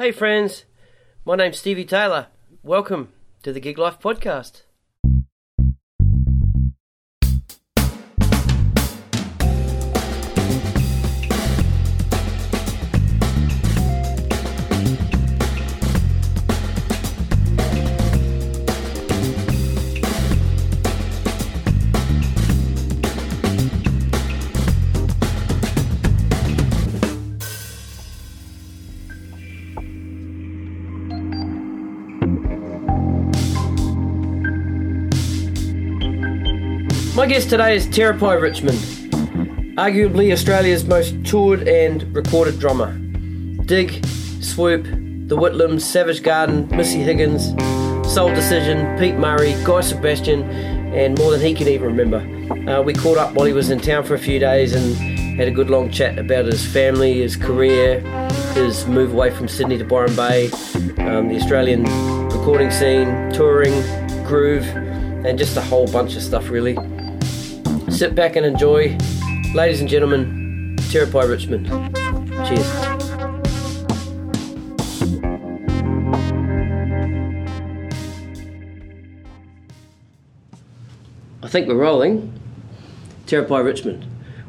Hey friends, my name's Stevie Taylor. Welcome to the Gig Life Podcast. My guest today is Terepai Richmond, arguably Australia's most toured and recorded drummer. Dig, Swoop, The Whitlams, Savage Garden, Missy Higgins, Soul Decision, Pete Murray, Guy Sebastian, and more than he can even remember. We caught up while he was in town for a few days and had a good long chat about his family, his career, his move away from Sydney to Byron Bay, the Australian recording scene, touring, groove, and just a whole bunch of stuff really. Sit back and enjoy. Ladies and gentlemen, Terepai Richmond. Cheers. I think we're rolling. Terepai Richmond,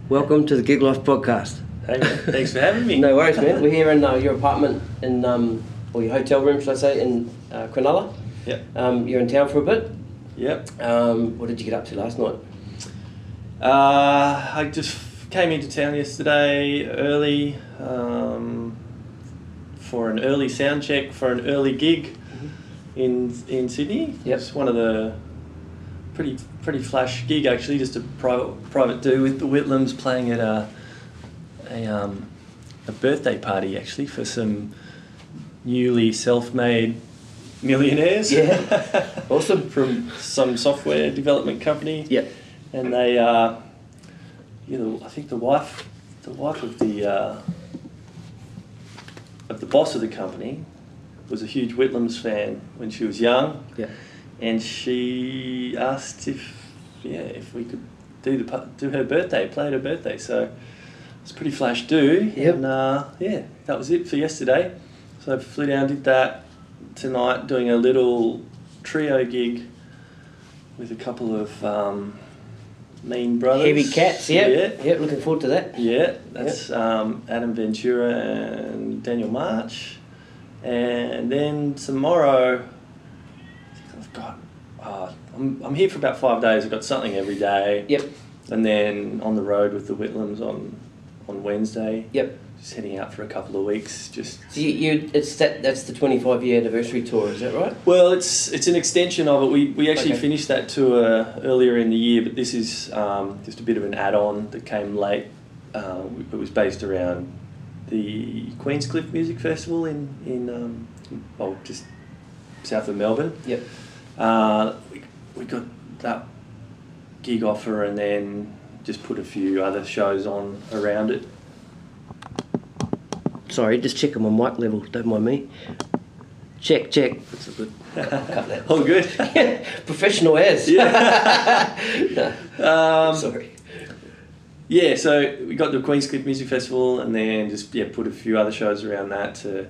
welcome to the Gig Life Podcast. Hey man, thanks for having me. No worries man, we're here in your apartment in, or your hotel room should I say, in Cronulla. Yep. You're in town for a bit. Yep. What did you get up to last night? I just came into town yesterday early for an early sound check for an early gig in Sydney. Yep. It's one of the pretty flash gig actually, just a private do with the Whitlams playing at a birthday party actually for some newly self-made millionaires. Yeah, awesome. From some software development company. Yeah. And they, I think the wife of the boss of the company, was a huge Whitlams fan when she was young. Yeah. And she asked if we could do her birthday, play her birthday. So it's pretty flash do. Yep. And that was it for yesterday. So I flew down, did that. Tonight, doing a little trio gig with a couple of. Mean Brothers. Heavy Cats, yeah, looking forward to that. Yeah, that's Adam Ventura and Daniel March. And then tomorrow, I think I've got, I'm here for about 5 days, I've got something every day. Yep. And then on the road with the Whitlams on Wednesday. Yep. Just heading out for a couple of weeks. So that's the 25-year anniversary tour, is that right? Well, it's an extension of it. We actually finished that tour earlier in the year, but this is just a bit of an add-on that came late. It was based around the Queenscliff Music Festival in just south of Melbourne. Yep. We got that gig offer and then just put a few other shows on around it. Sorry, just checking my mic level, don't mind me. Check. That's a good... cut that. Oh, good. Professional as. Yeah. No, sorry. Yeah, so we got the Queenscliff Music Festival and then just put a few other shows around that to,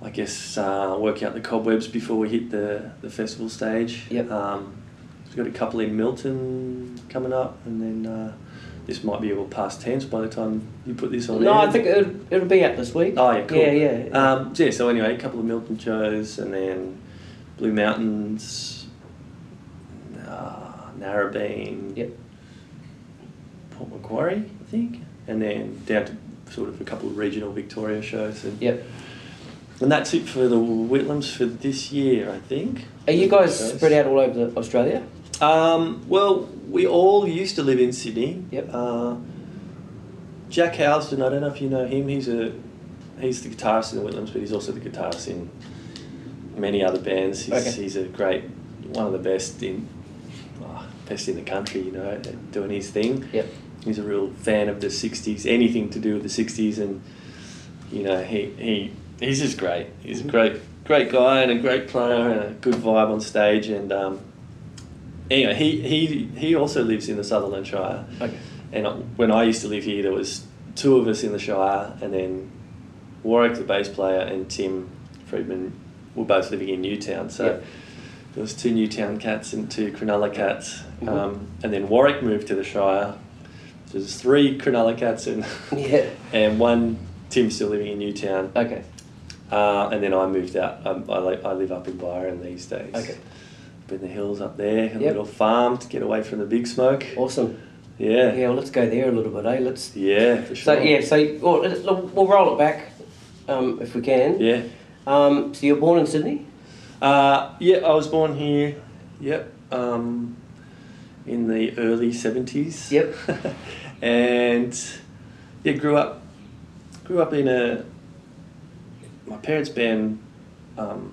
I guess, work out the cobwebs before we hit the festival stage. Yep. We've got a couple in Milton coming up and then... this might be all past tense by the time you put this on. No, I think it'll be out this week. Oh, yeah, cool. Yeah. So anyway, a couple of Milton shows and then Blue Mountains, Narrabeen, yep. Port Macquarie, I think, and then down to sort of a couple of regional Victoria shows. And that's it for the Whitlams for this year, I think. Are you guys spread out all over Australia? Well, we all used to live in Sydney. Yep. Jack Housden, I don't know if you know him, he's the guitarist in the Whitlams, but he's also the guitarist in many other bands. He's a great, one of the best in the country, at doing his thing. Yep. He's a real fan of the 60s, anything to do with the 60s, and, he's just great. He's a great guy and a great player and a good vibe on stage and, anyway, he also lives in the Sutherland Shire. Okay. And when I used to live here, there was two of us in the Shire, and then Warwick, the bass player, and Tim Freedman were both living in Newtown. So there was two Newtown cats and two Cronulla cats. And then Warwick moved to the Shire. So there's three Cronulla cats and and one Tim still living in Newtown. And then I moved out. I live up in Byron these days. Up in the hills up there, a little farm to get away from the big smoke. Yeah, well, let's go there a little bit, eh? For sure. So, we'll roll it back if we can. So you were born in Sydney? I was born here, in the early 70s. And, grew up in a... My parents' band, well,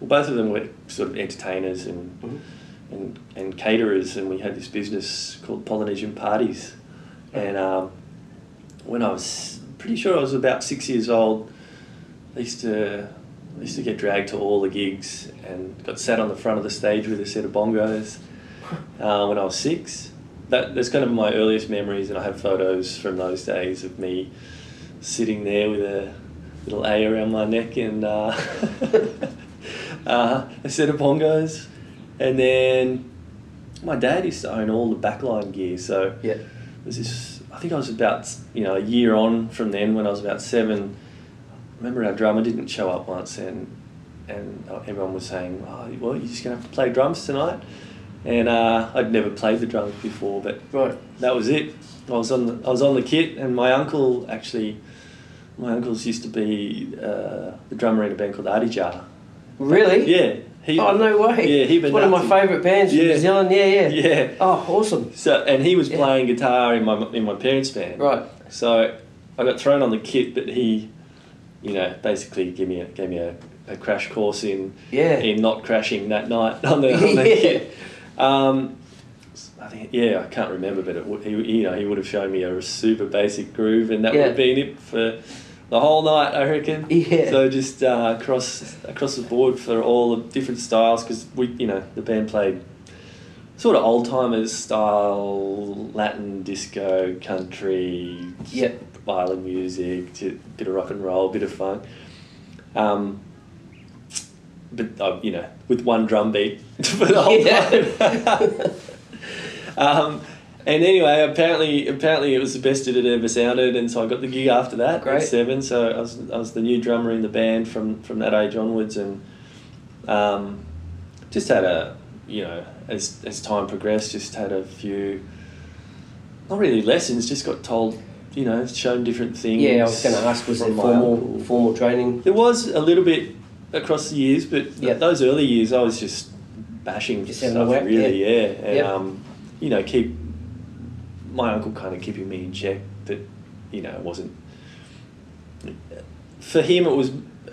both of them were sort of entertainers and... And caterers, and we had this business called Polynesian Parties. And when I was pretty sure I was about 6 years old, I used to get dragged to all the gigs and got sat on the front of the stage with a set of bongos when I was six. That's kind of my earliest memories, and I have photos from those days of me sitting there with a little A around my neck and a set of bongos. And then my dad used to own all the backline gear, so there's this. I think I was about a year on from then when I was about seven. I remember our drummer didn't show up once, and everyone was saying, "Oh, well, you're just gonna have to play drums tonight." And I'd never played the drums before, but that was it. I was on the kit, and my uncles used to be the drummer in a band called Adija. Really? Yeah. Oh, no way. Yeah, it's one of my favourite bands from New Zealand. Yeah. Oh, awesome. So, and he was playing guitar in my parents' band. Right. So I got thrown on the kit, but he, basically gave me a crash course in not crashing that night on the kit. I think, I can't remember, but he would have shown me a super basic groove, and that would have been it for the whole night, I reckon. Yeah. So just across the board for all the different styles, because we, the band played sort of old timers style, Latin, disco, country, island music, a bit of rock and roll, a bit of funk. But with one drum beat for the whole time. And anyway, apparently it was the best it had ever sounded, and so I got the gig after that at seven. So I was the new drummer in the band from that age onwards, and just had as time progressed, just had a few, not really lessons, just got told, shown different things. Yeah, I was going to ask, was there formal training? There was a little bit across the years, but those early years I was just bashing stuff really, and my uncle kind of keeping me in check, but it wasn't. For him, it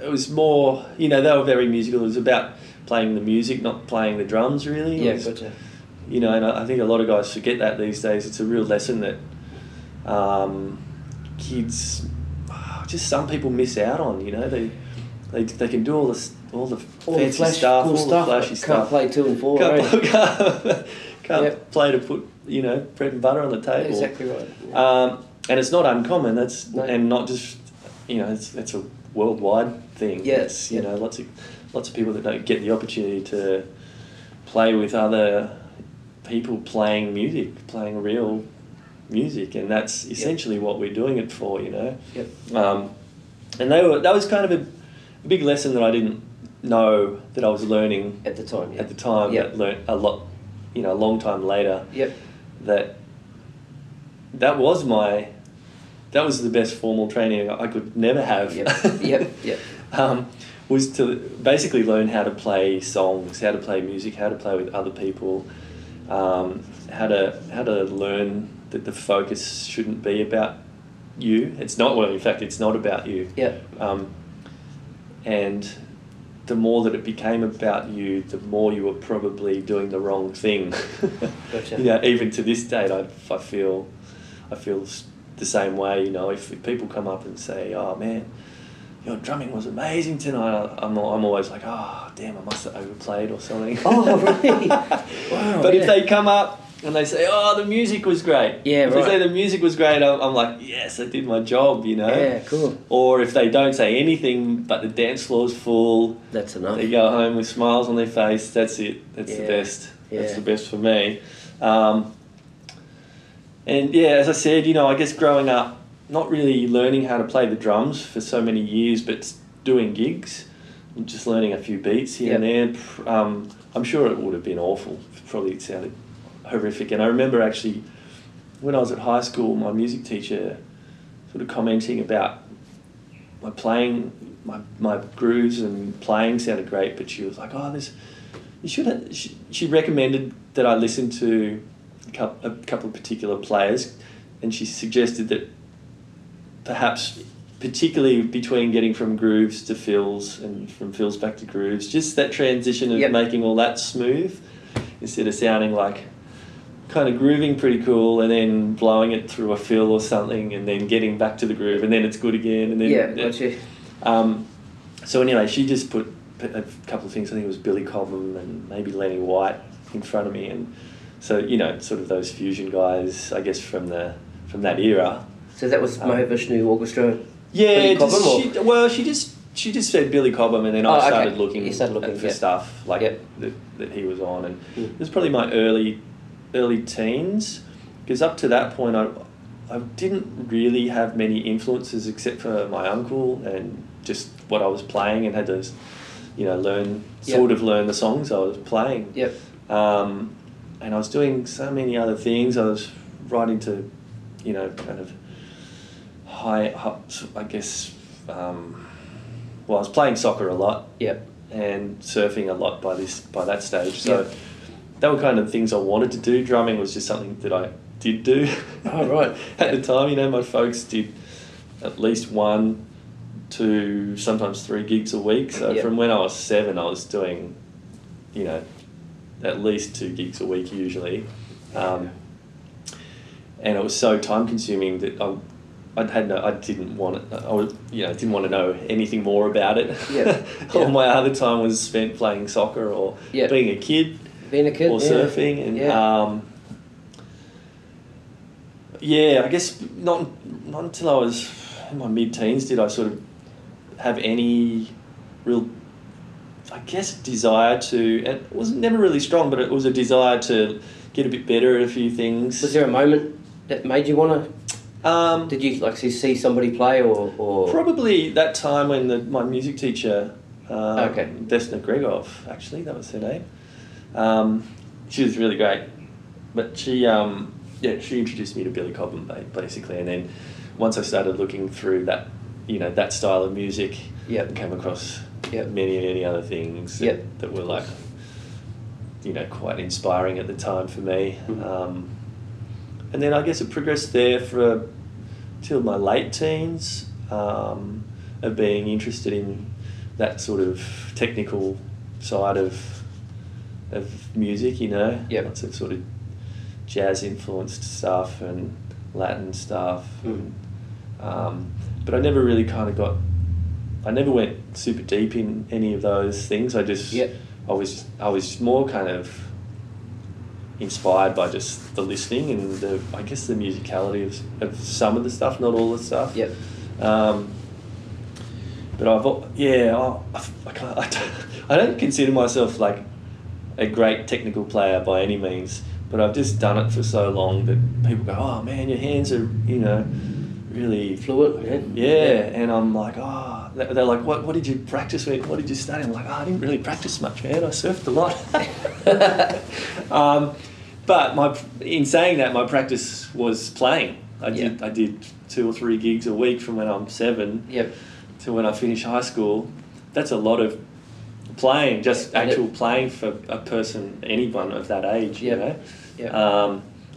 was more. They were very musical. It was about playing the music, not playing the drums, really. Yeah, gotcha. And I think a lot of guys forget that these days. It's a real lesson that kids, just some people miss out on. They can do all the fancy, cool stuff, flashy stuff. Can't play 2 and 4. Can't play to put bread and butter on the table. Exactly right. Yeah. And it's not uncommon. And not just it's a worldwide thing. Yes. You know, lots of people that don't get the opportunity to play with other people playing real music, and that's essentially what we're doing it for. And that was kind of a big lesson that I didn't know that I was learning at the time. At the time, I learned a lot. A long time later, that was the best formal training I could never have. Was to basically learn how to play songs, how to play music, how to play with other people, how to learn that the focus shouldn't be about you. It's not about you. And the more that it became about you, the more you were probably doing the wrong thing. Gotcha. Even to this date, I feel the same way. If people come up and say, "Oh man, your drumming was amazing tonight," I'm always like, "Oh damn, I must have overplayed or something." Oh really? Wow. But if they come up and they say, oh, the music was great. Yeah, if right. They say the music was great, I'm like, yes, I did my job, you know. Yeah, cool. Or if they don't say anything but the dance floor's full. That's enough. They go home with smiles on their face. That's it. That's the best. Yeah. That's the best for me. And, yeah, as I said, you know, I guess growing up, not really learning how to play the drums for so many years, but doing gigs, just learning a few beats here and there. I'm sure it would have been awful. Probably it sounded horrific. And I remember actually when I was at high school, my music teacher sort of commenting about my playing, my grooves and playing sounded great, but she was like, oh, this, you should have, she recommended that I listen to a couple of particular players, and she suggested that perhaps particularly between getting from grooves to fills and from fills back to grooves, just that transition of making all that smooth instead of sounding like kind of grooving pretty cool and then blowing it through a fill or something and then getting back to the groove and then it's good again. And then so anyway, she just put a couple of things, I think it was Billy Cobham and maybe Lenny White in front of me, and so, you know, sort of those fusion guys, I guess, from that era. So that was Mahavishnu Orchestra. Yeah, Billy Cobham, she just said Billy Cobham, and then I started looking for stuff like that he was on, and it was probably my early teens, because up to that point I didn't really have many influences except for my uncle and just what I was playing, and had to, you know, learn sort of learn the songs I was playing. Yep. And I was doing so many other things. I was right into, you know, kind of high, I guess, well, I was playing soccer a lot, and surfing a lot by that stage. So that were kind of things I wanted to do. Drumming was just something that I did do. Oh, right. At the time, you know, my folks did at least 1 to sometimes 3 gigs a week. So from when I was 7, I was doing, you know, at least 2 gigs a week usually. And it was so time consuming that I didn't want to know anything more about it. Yeah. All my other time was spent playing soccer or being a kid or surfing, and I guess not until I was in my mid-teens did I sort of have any real, I guess, desire to, and it was never really strong, but it was a desire to get a bit better at a few things. Was there a moment that made you want to? Did you like see somebody play or? Probably that time when my music teacher, Vesna Gregov, actually, that was her name. She was really great, but she introduced me to Billy Cobham basically, and then once I started looking through that, you know, that style of music, came across many other things that were like, you know, quite inspiring at the time for me. Mm-hmm. And then I guess it progressed there for till my late teens, of being interested in that sort of technical side of music, you know, lots of sort of jazz influenced stuff and Latin stuff. Mm. But I never really kind of I never went super deep in any of those things. I just I was more kind of inspired by just the listening and the musicality of some of the stuff, not all the stuff. Yep. But I don't consider myself like a great technical player by any means, but I've just done it for so long that people go, oh man, your hands are, you know, really fluid. And I'm like, oh, they're like, what did you practice with? What did you study? I'm like, oh, I didn't really practice much, man. I surfed a lot. But in saying that, my practice was playing. I did 2 or 3 gigs a week from when I'm 7 to when I finish high school. That's a lot of playing, just actual playing for a person, anyone of that age, you know.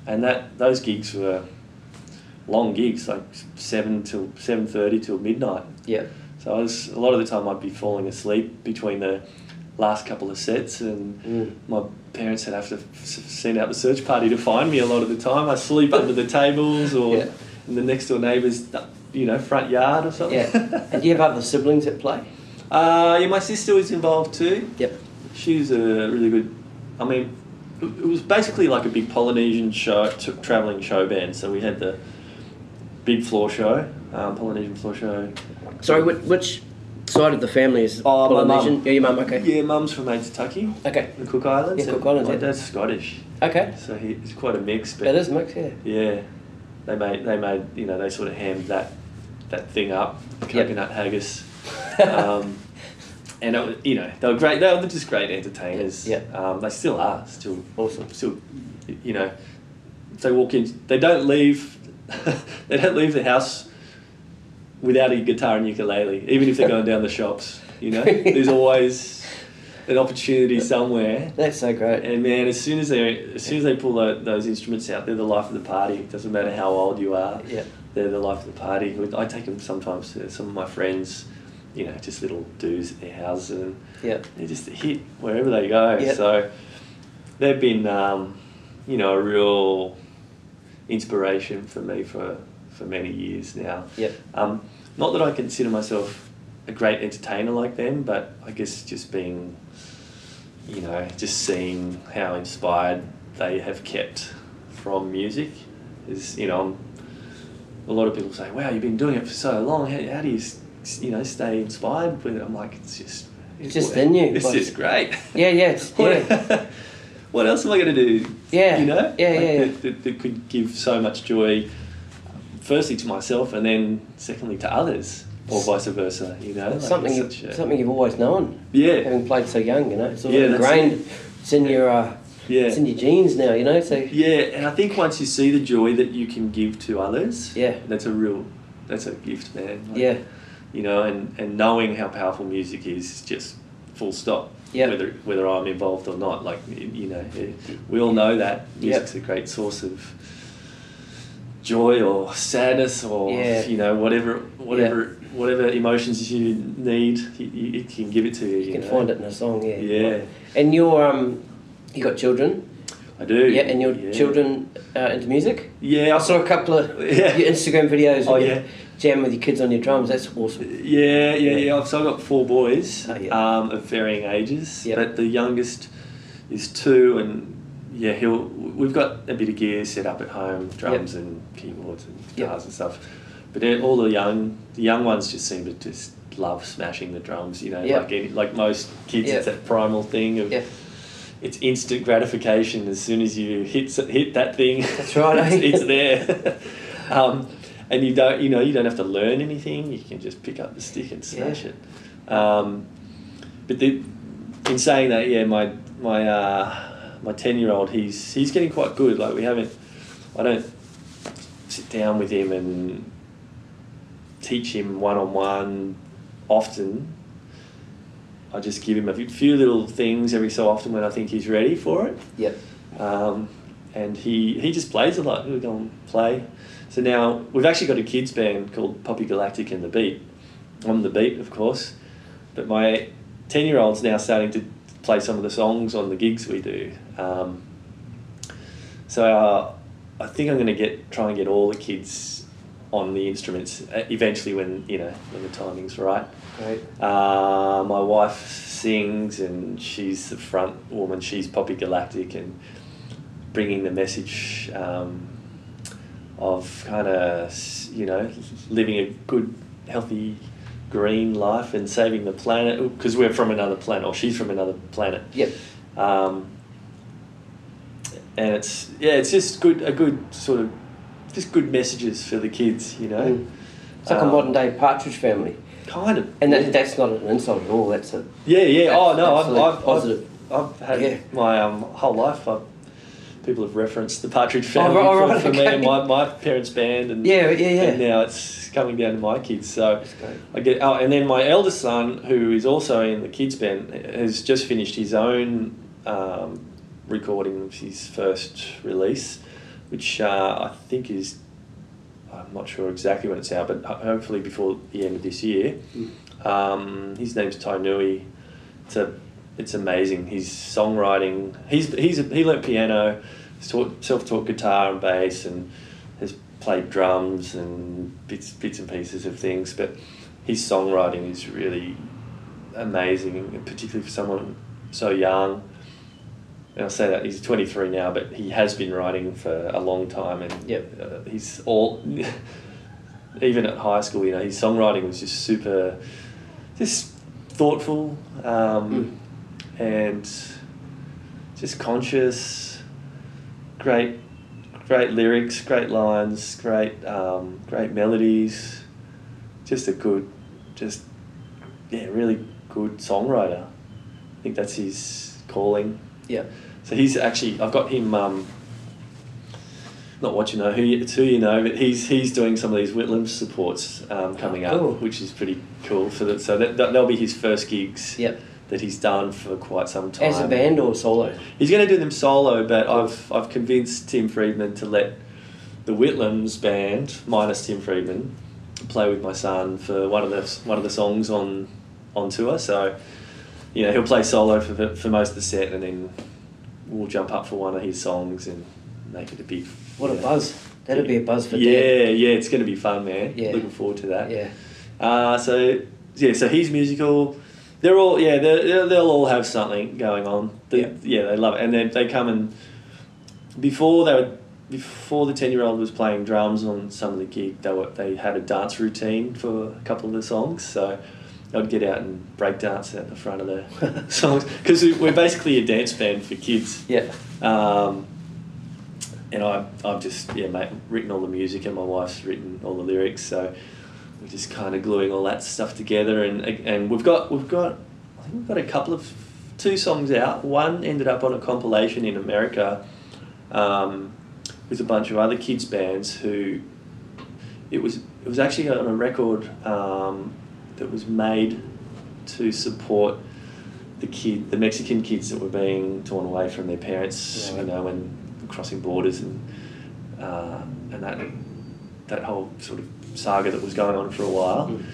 And those gigs were long gigs, like 7 till 7:30 till midnight. Yeah. So a lot of the time I'd be falling asleep between the last couple of sets, and my parents would have to send out the search party to find me a lot of the time. I sleep under the tables or in the next door neighbour's, you know, front yard or something. Yeah. And do you have other siblings at play? My sister was involved too. Yep. She's a really good, I mean, it was basically like a big Polynesian show, travelling show band. So we had the big floor show, Polynesian floor show. Sorry, which side of the family is Polynesian? Yeah, your mum, okay. Yeah, mum's from Aitutaki. Okay. The Cook Islands. Yeah, Cook Islands. My dad's Scottish. Okay. So he's quite a mix. But it is a mix, yeah. Yeah. They made, you know, they sort of hammed that thing up, coconut haggis. And, you know, they were great. They were just great entertainers. Yeah. They still are. Still awesome. Still, you know, they walk in. They don't leave. They don't leave the house without a guitar and ukulele. Even if they're going down the shops, you know, there's always an opportunity somewhere. That's so great. And man, as soon as they pull those instruments out, they're the life of the party. It doesn't matter how old you are. Yeah. They're the life of the party. I take them sometimes to some of my friends. You know, just little dudes at their houses, and they're just a hit wherever they go. Yep. So they've been, you know, a real inspiration for me for many years now. Yep. Not that I consider myself a great entertainer like them, but I guess just being, you know, just seeing how inspired they have kept from music is, you know, a lot of people say, wow, you've been doing it for so long, how do you... you know, stay inspired with it. I'm like, it's just in you. It's just great. Yeah. What else am I going to do? Yeah. You know? Yeah. That could give so much joy, firstly to myself and then secondly to others, or vice versa, you know? Something you've always known. Yeah. Having played so young, you know? It's all ingrained. It's in your... It's in your genes now, you know? So. Yeah, and I think once you see the joy that you can give to others, that's a gift, man. Like, yeah. You know, and knowing how powerful music is just full stop. Yeah. Whether I'm involved or not, like, you know, we all know that music's a great source of joy or sadness or you know whatever emotions you need, it can give it to you. You can find it in a song. Yeah. Yeah. Right. And you're you got children. I do. Yeah, and your children into music? Yeah. I saw a couple of your Instagram videos. Oh, yeah. Jam with your kids on your drums. That's awesome. Yeah. So I've got four boys of varying ages. Yep. But the youngest is 2 and, we've got a bit of gear set up at home, drums and keyboards and guitars and stuff. But all the young ones just seem to just love smashing the drums, you know, like most kids, it's that primal thing of... Yeah. It's instant gratification as soon as you hit that thing. That's right. It's there, and you don't have to learn anything. You can just pick up the stick and smash it. But in saying that, my 10-year-old, he's getting quite good. Like I don't sit down with him and teach him one-on-one often. I just give him a few little things every so often when I think he's ready for it. Yep. And he just plays a lot. He'll go and play. So now we've actually got a kids band called Poppy Galactic and the Beat. I'm the Beat, of course. But my 10-year-old's now starting to play some of the songs on the gigs we do. So I think I'm going to try and get all the kids on the instruments eventually when the timing's right. Great. My wife sings, and she's the front woman. She's Poppy Galactic, and bringing the message of kind of, you know, living a good, healthy, green life and saving the planet, because we're from another planet, or she's from another planet. Yep. And it's just good messages for the kids, you know. Mm. It's like a modern day Partridge Family. Kind of, and that's not an insult at all. That's a positive. I've had my whole life. People have referenced the Partridge Family for me and my parents' band, and and now it's coming down to my kids. So I get and then my eldest son, who is also in the kids' band, has just finished his own recording of his first release, which I think is. I'm not sure exactly when it's out, but hopefully before the end of this year. His name's Tainui. It's amazing. His songwriting. He learnt piano, self-taught guitar and bass, and has played drums and bits and pieces of things. But his songwriting is really amazing, particularly for someone so young. And I say that he's 23 now, but he has been writing for a long time, and he's all, even at high school, you know, his songwriting was just super, just thoughtful, and just conscious, great lyrics, great lines, great melodies, really good songwriter. I think that's his calling. Yeah. So he's actually, I've got him, not What You Know, It's Who You Know, but he's doing some of these Whitlams supports coming up, which is pretty cool. So that'll be his first gigs that he's done for quite some time. As a band or solo? He's going to do them solo, but I've convinced Tim Freedman to let the Whitlams band, minus Tim Freedman, play with my son for one of the songs on tour. So, you know, he'll play solo for most of the set, and then we'll jump up for one of his songs and make it a big... What a buzz. That'll be a buzz for Dad. Yeah, it's going to be fun, man. Yeah. Looking forward to that. Yeah. So he's musical. They're all, they'll all have something going on. They love it. And they come and... Before the 10-year-old was playing drums on some of the gig, they had a dance routine for a couple of the songs, so I'd get out and break dance at the front of the songs, because we're basically a dance band for kids. Yeah. And I've just written all the music, and my wife's written all the lyrics, so we're just kind of gluing all that stuff together, and I think we've got two songs out. One ended up on a compilation in America, with a bunch of other kids bands who... It was actually on a record that was made to support the Mexican kids that were being torn away from their parents, when crossing borders and that whole sort of saga that was going on for a while. Mm.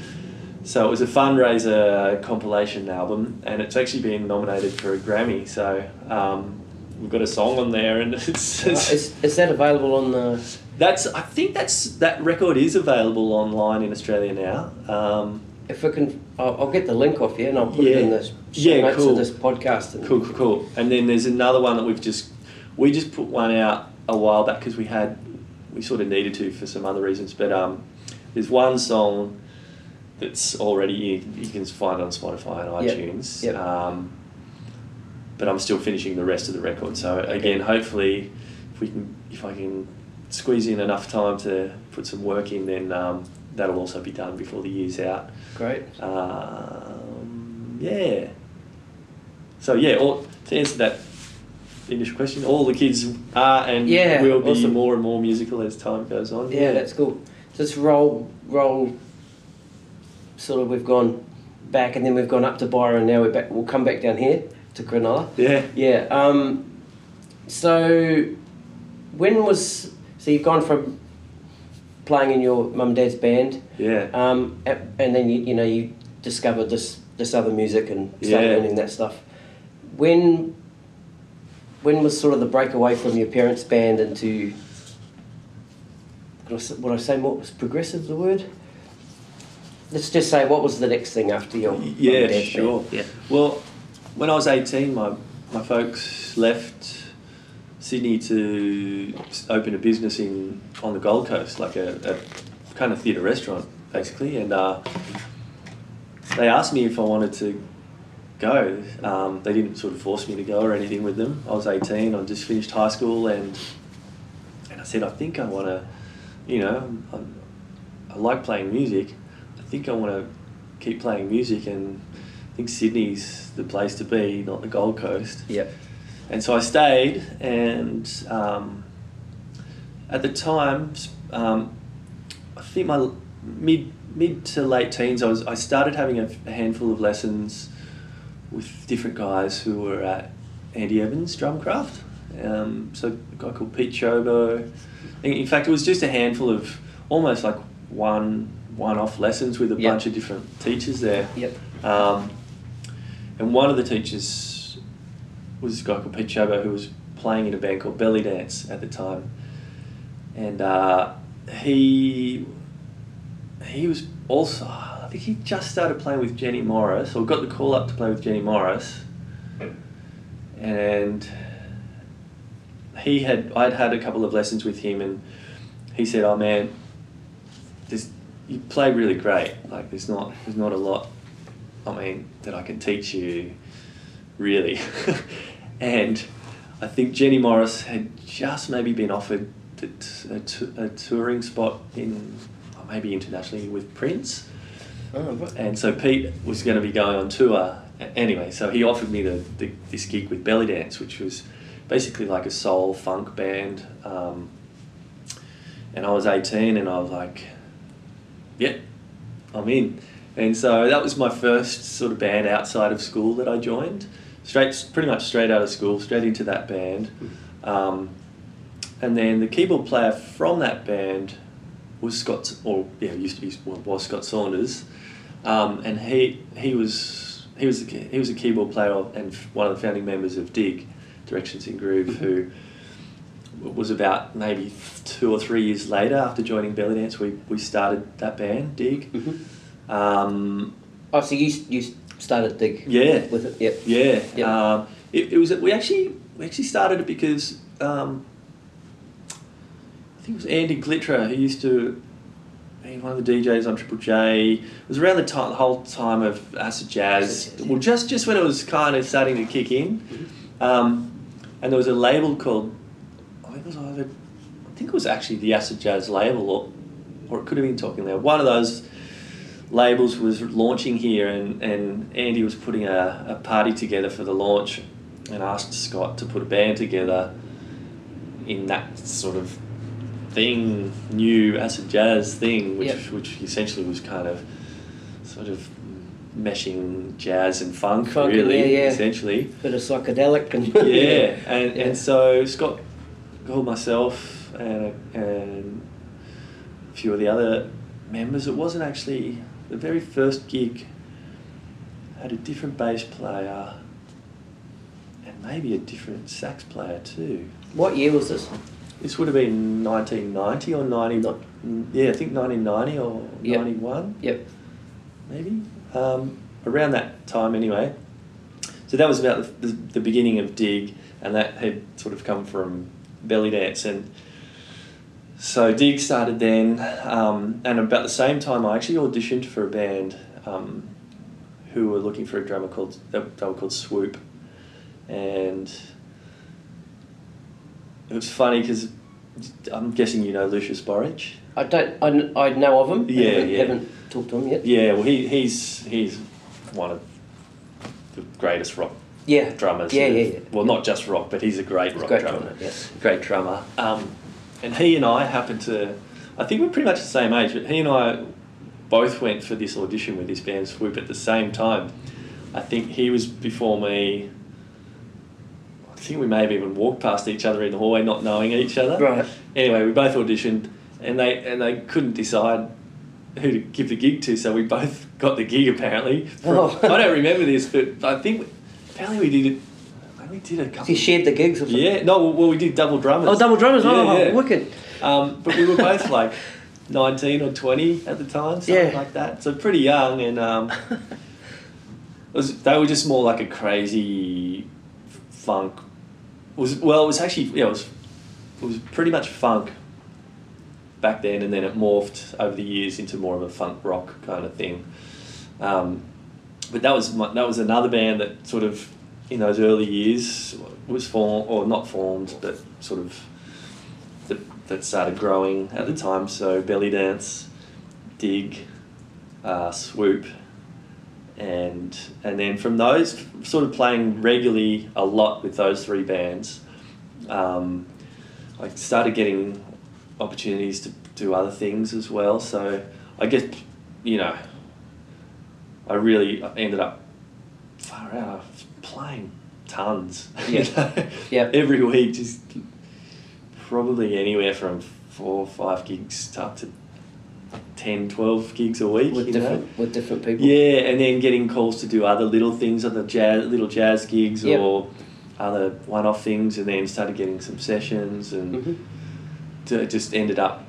So it was a fundraiser compilation album, and it's actually been nominated for a Grammy. So we've got a song on there, and is that available on the... I think that record is available online in Australia now. If we can, I'll get the link off you, and I'll put it in the show notes of this podcast. And cool. And then there's another one that we just put one out a while back because we sort of needed to for some other reasons. But there's one song that's already you can find on Spotify and iTunes. Yep. But I'm still finishing the rest of the record. So again, hopefully, if I can squeeze in enough time to put some work in, then that'll also be done before the year's out. Great. So to answer that initial question, all the kids are and will be more and more musical as time goes on. Yeah, that's cool. So it's roll. Sort of, we've gone back, and then we've gone up to Byron. Now we're back. We'll come back down here to Cronulla. Yeah. So when was... So you've gone from playing in your mum and dad's band. Yeah. And then you discovered this other music and started learning that stuff. When was sort of the breakaway from your parents' band into... Would I say more was progressive the word? Let's just say, what was the next thing after your mum and dad's band? Yeah. Well, when I was 18, my folks left Sydney to open a business on the Gold Coast, like a kind of theatre restaurant, basically. And they asked me if I wanted to go. They didn't sort of force me to go or anything with them. I was 18. I just finished high school, and I said, I think I want to, I like playing music. I think I want to keep playing music, and I think Sydney's the place to be, not the Gold Coast. Yeah. And so I stayed, and at the time, I think my mid to late teens, I started having a handful of lessons with different guys who were at Andy Evans' Drumcraft. So a guy called Pete Chabo. In fact, it was just a handful of almost like one-off lessons with a bunch of different teachers there. Yep. And one of the teachers was this guy called Pete Chabo, who was playing in a band called Belly Dance at the time. And he was also... I think he just started playing with Jenny Morris, or got the call up to play with Jenny Morris, and he had, I'd had a couple of lessons with him, and he said, "Oh man, you play really great. Like there's not a lot, I mean, that I can teach you, really." And I think Jenny Morris had just maybe been offered a touring spot in, or maybe internationally, with Prince. Oh, what? And so Pete was going to be going on tour anyway, so he offered me this gig with Belly Dance, which was basically like a soul funk band. And I was 18, and I was like, "Yep, I'm in." And so that was my first sort of band outside of school that I joined. Pretty much straight out of school, straight into that band. And then the keyboard player from that band was Scott Saunders, and he was a keyboard player and one of the founding members of Dig, Directions in Groove, who was about maybe 2 or 3 years later after joining Belly Dance, we started that band, Dig. Mm-hmm. Oh, so you started Dig? Yeah. With it? Yep. Yeah. Yep. We actually started it because I think it was Andy Glitterer who used to be one of the DJs on Triple J. It was around the whole time of Acid Jazz. Well, just when it was kind of starting to kick in. Mm-hmm. And there was a label called, I think it was actually the Acid Jazz label, or it could have been Talking Loud. One of those labels was launching here, and Andy was putting a party together for the launch and asked Scott to put a band together in that sort of thing, new Acid Jazz thing, which essentially was kind of sort of meshing jazz and funk really, essentially. Bit of psychedelic. And and so Scott called myself and a few of the other members. It wasn't actually, the very first gig had a different bass player and maybe a different sax player too. What year was this? This would have been 1990 or 90, yeah, I think 1990 or 91. Yep. Maybe. Around that time anyway. So that was about the beginning of Dig, and that had sort of come from Belly Dance, and so Dig started then, and about the same time I actually auditioned for a band who were looking for a drummer called Swoop, and it was funny because I'm guessing you know Lucius Borridge. I know of him. Yeah, haven't talked to him yet. Yeah, well he's one of the greatest rock drummers. Well, not just rock, but he's a great drummer. Yes. Great drummer. And he and I happened to, I think we're pretty much the same age, but he and I both went for this audition with this band Swoop at the same time. I think he was before me. I think we may have even walked past each other in the hallway, not knowing each other. Right. Anyway, we both auditioned, and they couldn't decide who to give the gig to, so we both got the gig apparently. I don't remember this, but I think apparently we did it. We did a couple. So you shared the gigs or something? Yeah, no, well, we did double drummers. Oh, double drummers, wicked. But we were both like 19 or 20 at the time, something like that. So pretty young, and they were just more like a crazy funk. It was pretty much funk back then, and then it morphed over the years into more of a funk rock kind of thing. But that was another band that sort of, in those early years, was not formed, but sort of that started growing at the time. So Belly Dance, Dig, Swoop, and then from those, sort of playing regularly a lot with those three bands, I started getting opportunities to do other things as well. So I guess, I really ended up far out playing tons. Every week, just probably anywhere from 4 or 5 gigs up to 10-12 gigs a week with different people, and then getting calls to do other little things, little jazz gigs, or other one-off things, and then started getting some sessions, and just ended up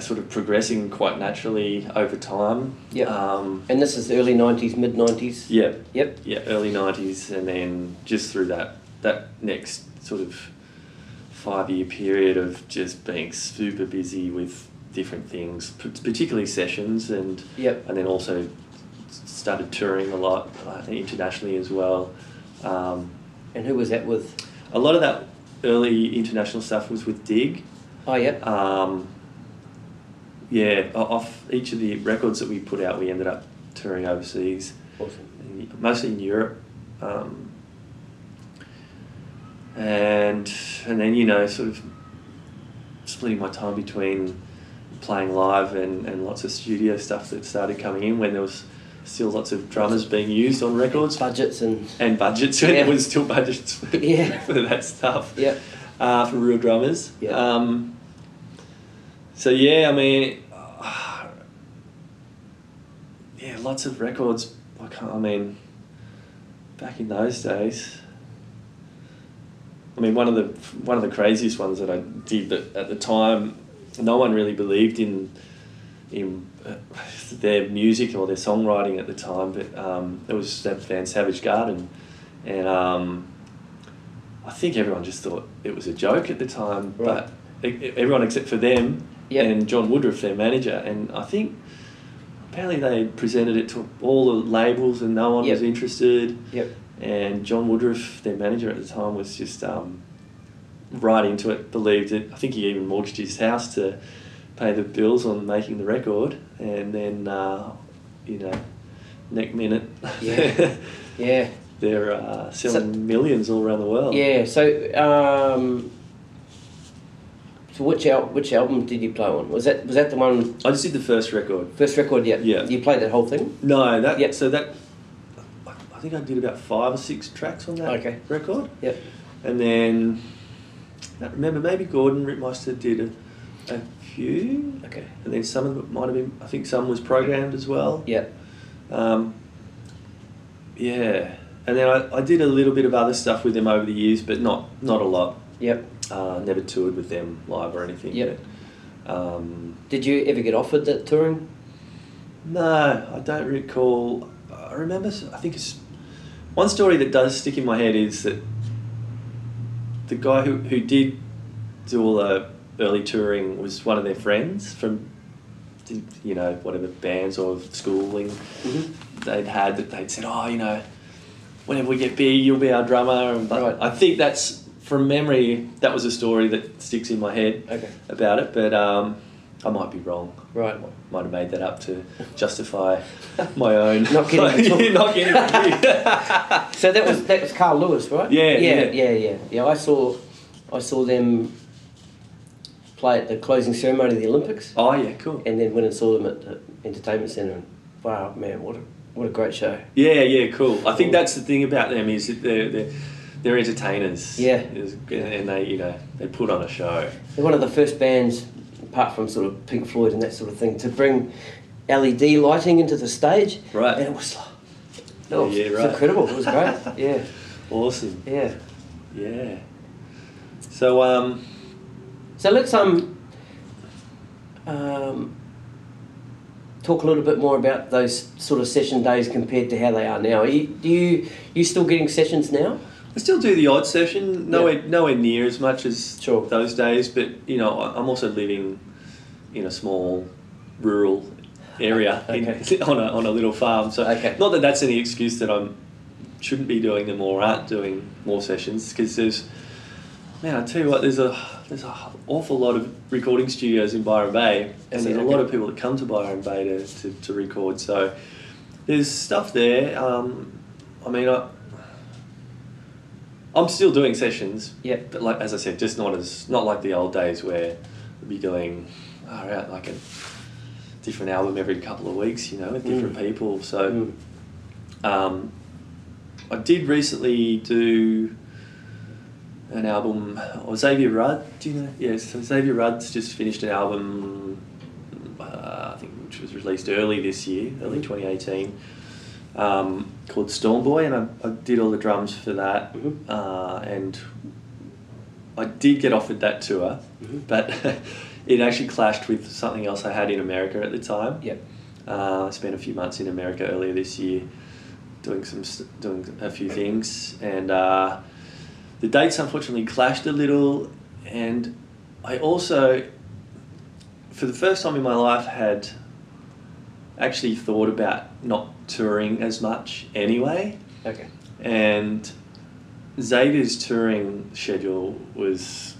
sort of progressing quite naturally over time. Yeah. And this is the early 90s, mid 90s? Yeah. Yep. Yeah, early 90s, and then just through that next sort of 5-year period of just being super busy with different things, particularly sessions, and and then also started touring a lot internationally as well. And who was that with? A lot of that early international stuff was with Dig. Oh, yeah. Yeah, off each of the records that we put out, we ended up touring overseas. Awesome. Mostly in Europe. And then, you know, sort of splitting my time between playing live and lots of studio stuff that started coming in when there was still lots of drummers being used on records. Budgets and budgets, and there was still budgets for that stuff. Yeah. For real drummers. Yeah. So yeah, I mean, yeah, lots of records. I mean, back in those days, I mean, one of the craziest ones that I did that at the time, no one really believed in their music or their songwriting at the time, but it was that band Savage Garden, and I think everyone just thought it was a joke at the time, right. But everyone except for them and John Woodruff, their manager, and I think apparently they presented it to all the labels and no one was interested, and John Woodruff, their manager at the time, was just right into it, believed it. I think he even mortgaged his house to pay the bills on making the record, and then you know, next minute they're selling millions all around the world. So which album did you play on? Was that the one? I just did the first record. You played that whole thing? No, that so that I think I did about 5 or 6 tracks on that record. Yep. And then I remember maybe Gordon Rittmeister did a few, and then some of it might have been, I think some was programmed as well. And then I did a little bit of other stuff with them over the years, but not a lot. Never toured with them live or anything. But, did you ever get offered that touring? No, I don't recall. I remember, I think it's one story that does stick in my head is that the guy who did do all the early touring was one of their friends from, you know, whatever bands or schooling they'd had, that they'd said, oh, you know, whenever we get big, you'll be our drummer. And I think that's, from memory, that was a story that sticks in my head about it, but I might be wrong. Right. Might have made that up to justify my own. Not kidding at all. Not kidding at all. So that was Carl Lewis, right? Yeah, I saw them play at the closing ceremony of the Olympics. Oh yeah, cool. And then went and saw them at the Entertainment Centre, and wow, man, what a great show. Yeah, cool. I think that's the thing about them is that they're entertainers. Yeah. And they, you know, they put on a show. They're one of the first bands, apart from sort of Pink Floyd and that sort of thing, to bring LED lighting into the stage. Right. And it was like, it was incredible. It was great. Yeah. Awesome. Yeah. Yeah. So so let's talk a little bit more about those sort of session days compared to how they are now. Are you still getting sessions now? I still do the odd session, nowhere near as much as those days, but, you know, I'm also living in a small rural area on a little farm, so not that that's any excuse that I shouldn't be doing them or aren't doing more sessions, because there's, man, I tell you what, there's an awful lot of recording studios in Byron Bay, and there's a lot of people that come to Byron Bay to record, so there's stuff there. I mean, I'm still doing sessions, but like as I said, just not like the old days where we'd be doing like a different album every couple of weeks, you know, with different people. So I did recently do an album, or Xavier Rudd, do you know? Yes, so Xavier Rudd's just finished an album, I think, which was released early this year, early 2018. Called Stormboy, and I did all the drums for that, and I did get offered that tour, but it actually clashed with something else I had in America at the time. I spent a few months in America earlier this year doing a few things, and the dates unfortunately clashed a little, And I also, for the first time in my life, had actually thought about not touring as much anyway. Okay. And Xavier's touring schedule was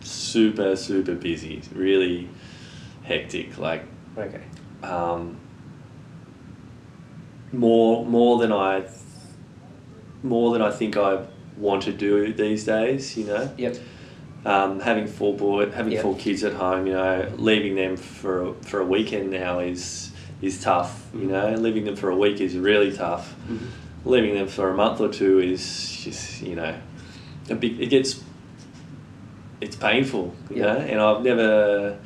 super, super busy, really hectic, like, okay, more than I think I want to do these days, you know. Yep. Having four kids at home, you know, leaving them for a weekend now is tough, you know. Leaving them for a week is really tough. Mm-hmm. Leaving them for a month or two is just, you know, it's painful, you know. And I've never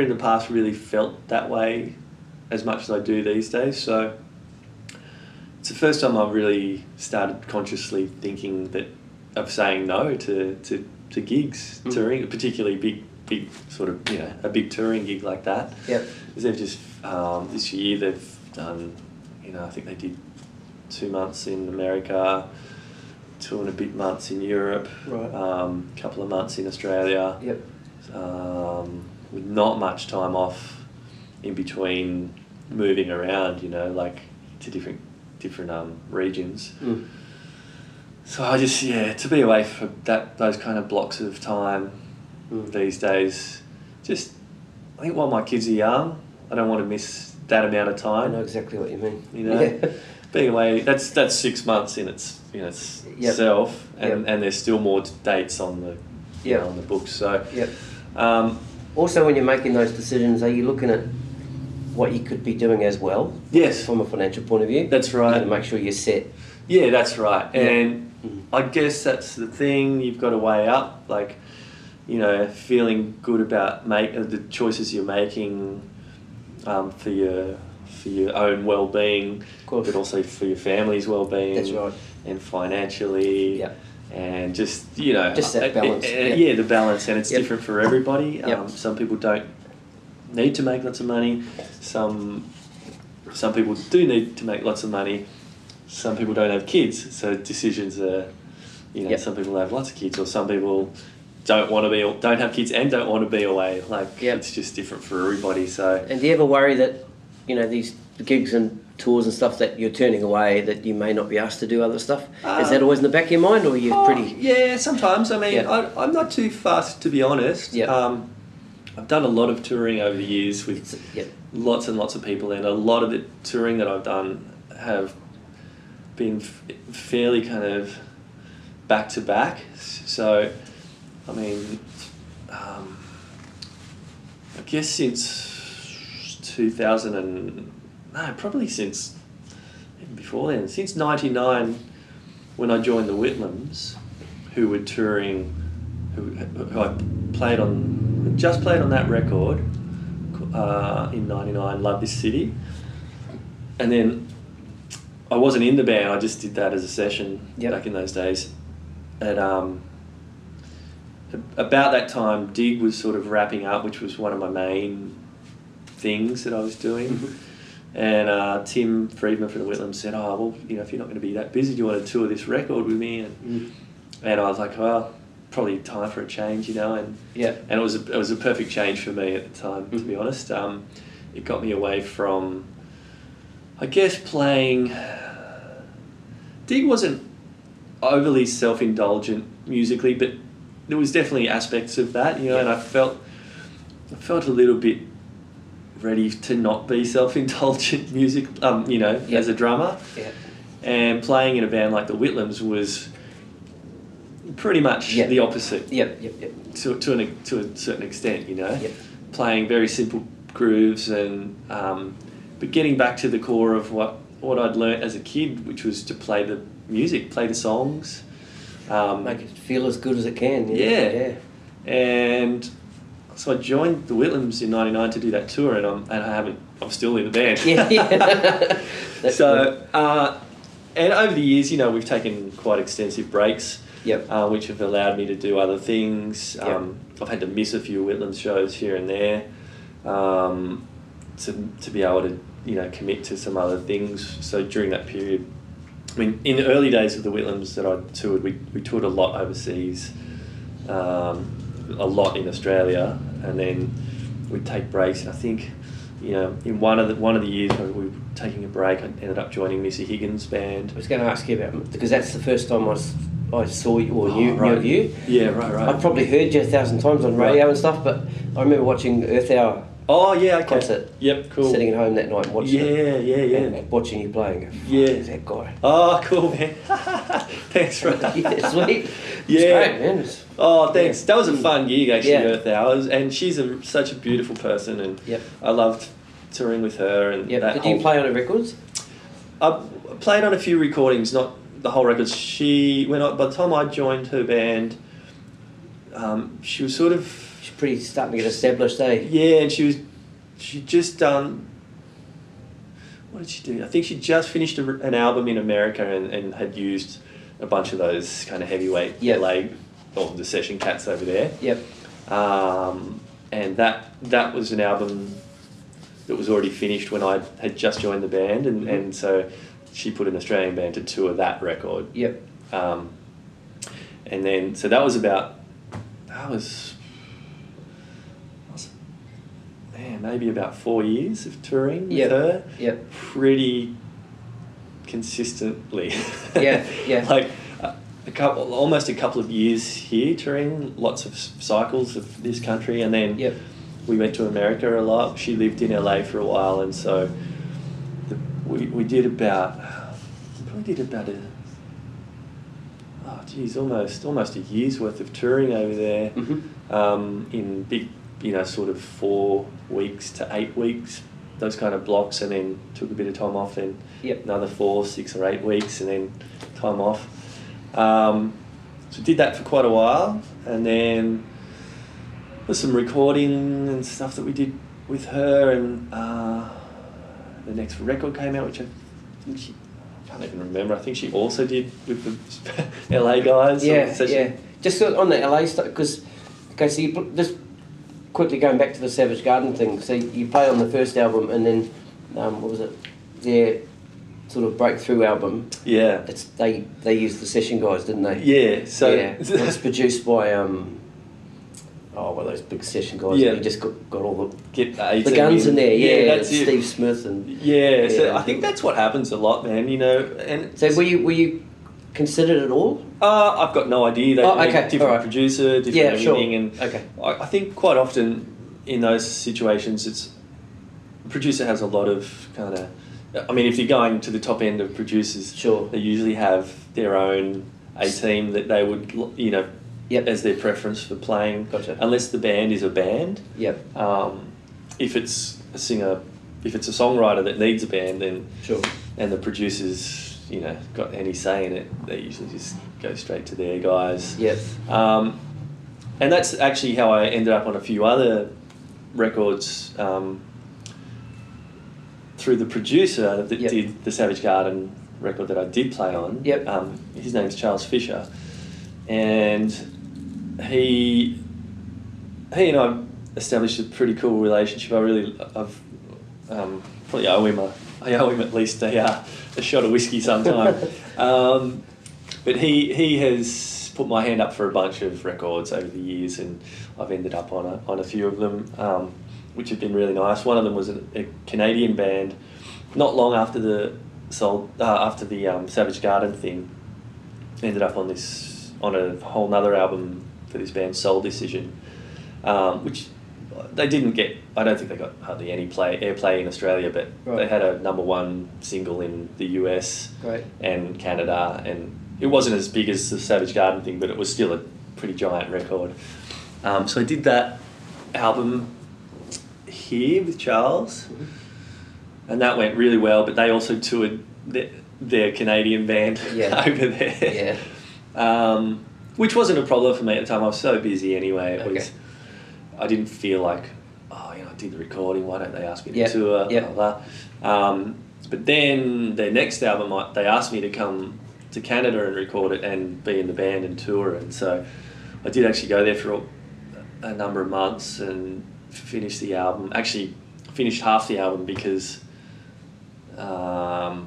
in the past really felt that way as much as I do these days. So it's the first time I've really started consciously thinking of saying no to gigs, touring, particularly big sort of, you know, a big touring gig like that. Yeah. Because they've just, this year they've done, you know, I think they did 2 months in America, 2 and a bit months in Europe, right. Couple of months in Australia. Yep. With not much time off in between, moving around, you know, like to different regions. Mm. So I just, to be away for those kind of blocks of time these days, just, I think while my kids are young, I don't want to miss that amount of time. I know exactly what you mean. You know? Yeah. Being away, that's 6 months in its itself, and there's still more dates on the on the books. So also, when you're making those decisions, are you looking at what you could be doing as well? Yes, from a financial point of view. That's right. And make sure you're set. Yeah, that's right. Yeah. And I guess that's the thing you've got to weigh up, like, you know, feeling good about the choices you're making for your own well-being, but also for your family's well-being. That's right. And financially, and just, you know, just that balance. The balance, and it's different for everybody. Some people don't need to make lots of money. Some people do need to make lots of money. Some people don't have kids, so decisions are, you know, some people have lots of kids, or some people don't have kids and don't want to be away. Like, it's just different for everybody. So. And do you ever worry that, you know, these gigs and tours and stuff that you're turning away, that you may not be asked to do other stuff? Is that always in the back of your mind, or are you pretty... Yeah, sometimes. I mean, I'm not too fussed, to be honest. Yeah. I've done a lot of touring over the years with lots and lots of people, and a lot of the touring that I've done have been fairly kind of back-to-back. So, I mean, I guess since... 2000 and no, probably since even before then, since '99, when I joined the Whitlams, who were touring, who I played on that record in '99, Love This City, and then I wasn't in the band. I just did that as a session back in those days, and about that time, Dig was sort of wrapping up, which was one of my main things that I was doing, and Tim Freedman from the Whitlams said, "Oh, well, you know, if you're not going to be that busy, do you want to tour this record with me?" And and I was like, "Well, probably time for a change, you know." And and it was a perfect change for me at the time, to be honest. It got me away from, I guess, playing. Dig wasn't overly self-indulgent musically, but there was definitely aspects of that, you know. And I felt a little bit ready to not be self-indulgent music, you know, as a drummer. Yeah. And playing in a band like the Whitlams was pretty much the opposite. To a certain extent, you know. Yep. Playing very simple grooves, and but getting back to the core of what I'd learnt as a kid, which was to play the music, play the songs. Make it feel as good as it can. And so I joined the Whitlams in '99 to do that tour, I'm still in the band. So, and over the years, you know, we've taken quite extensive breaks, which have allowed me to do other things. I've had to miss a few Whitlams shows here and there, to be able to, you know, commit to some other things. So during that period, I mean, in the early days of the Whitlams that I toured, we toured a lot overseas. a lot in Australia, and then we'd take breaks. And I think, you know, in one of the years when we were taking a break, I ended up joining Missy Higgins' band. I was going to ask you about, because that's the first time I saw you or knew of you. Yeah, right. I've probably heard you 1,000 times on radio and stuff, but I remember watching Earth Hour. Oh yeah, okay. Concert. Yep, cool. Sitting at home that night and watching it. Yeah. Watching you playing. Yeah. Who's that guy? Oh, cool, man. Thanks, bro. Yeah, sweet. Yeah. It's great, man. Oh, thanks. Yeah. That was a fun gig, actually, Earth Hours. And she's such a beautiful person, and I loved touring with her. And Did you play on her records? I played on a few recordings, not the whole records. By the time I joined her band, she was sort of... She's pretty starting to get established, eh? Yeah, and she just done... what did she do? I think she just finished an album in America and had used a bunch of those kind of heavyweight the session cats over there. Yep. And that was an album that was already finished when I had just joined the band, and so she put an Australian band to tour that record. Yep. And then, so that was about... maybe about 4 years of touring with her. Yep. Pretty consistently. Yeah. Like almost a couple of years here touring, lots of cycles of this country, and then we went to America a lot. She lived in LA for a while, and so we did almost a year's worth of touring over there, in big, you know, sort of 4 weeks to 8 weeks, those kind of blocks, and then took a bit of time off, and another 4, 6 or 8 weeks, and then time off. So did that for quite a while, and then there's some recording and stuff that we did with her, and the next record came out, which I think I can't even remember. I think she also did with the LA guys. Just on the LA stuff, because, okay, so you just... Quickly going back to the Savage Garden thing, so you play on the first album, and then what was it? Their sort of breakthrough album. Yeah. They used the session guys, didn't they? Yeah. So it's produced by one of those big session guys. Yeah. You just got all the guns in there. Yeah. That's Steve Smith and. Yeah. So I think that's what happens a lot, man. You know, and so were you considered at all? I've got no idea. Different producer, different everything. And I think quite often in those situations, it's the producer has a lot of kind of... I mean, if you're going to the top end of producers, they usually have their own A team that they would, you know, as their preference for playing. Gotcha. Unless the band is a band. Yep. If it's a singer, if it's a songwriter that needs a band, then... Sure. And the producer's, you know, got any say in it, they usually just go straight to their guys. Yes. And that's actually how I ended up on a few other records, through the producer that did the Savage Garden record that I did play on. Yep. His name's Charles Fisher, and he and I established a pretty cool relationship. I've probably I owe him at least a shot of whiskey sometime. But he has put my hand up for a bunch of records over the years, and I've ended up on a few of them, which have been really nice. One of them was a Canadian band, not long after the Savage Garden thing, ended up on a whole nother album for this band, Soul Decision, which... They didn't get... I don't think they got hardly any airplay in Australia, but they had a number 1 single in the US and Canada, and it wasn't as big as the Savage Garden thing, but it was still a pretty giant record. So I did that album here with Charles, and that went really well, but they also toured their Canadian band over there, which wasn't a problem for me at the time. I was so busy anyway. I didn't feel like, I did the recording, why don't they ask me to tour, blah, blah. But then their next album, they asked me to come to Canada and record it and be in the band and tour, and so I did actually go there for a number of months and finish the album. Actually, finished half the album because Niall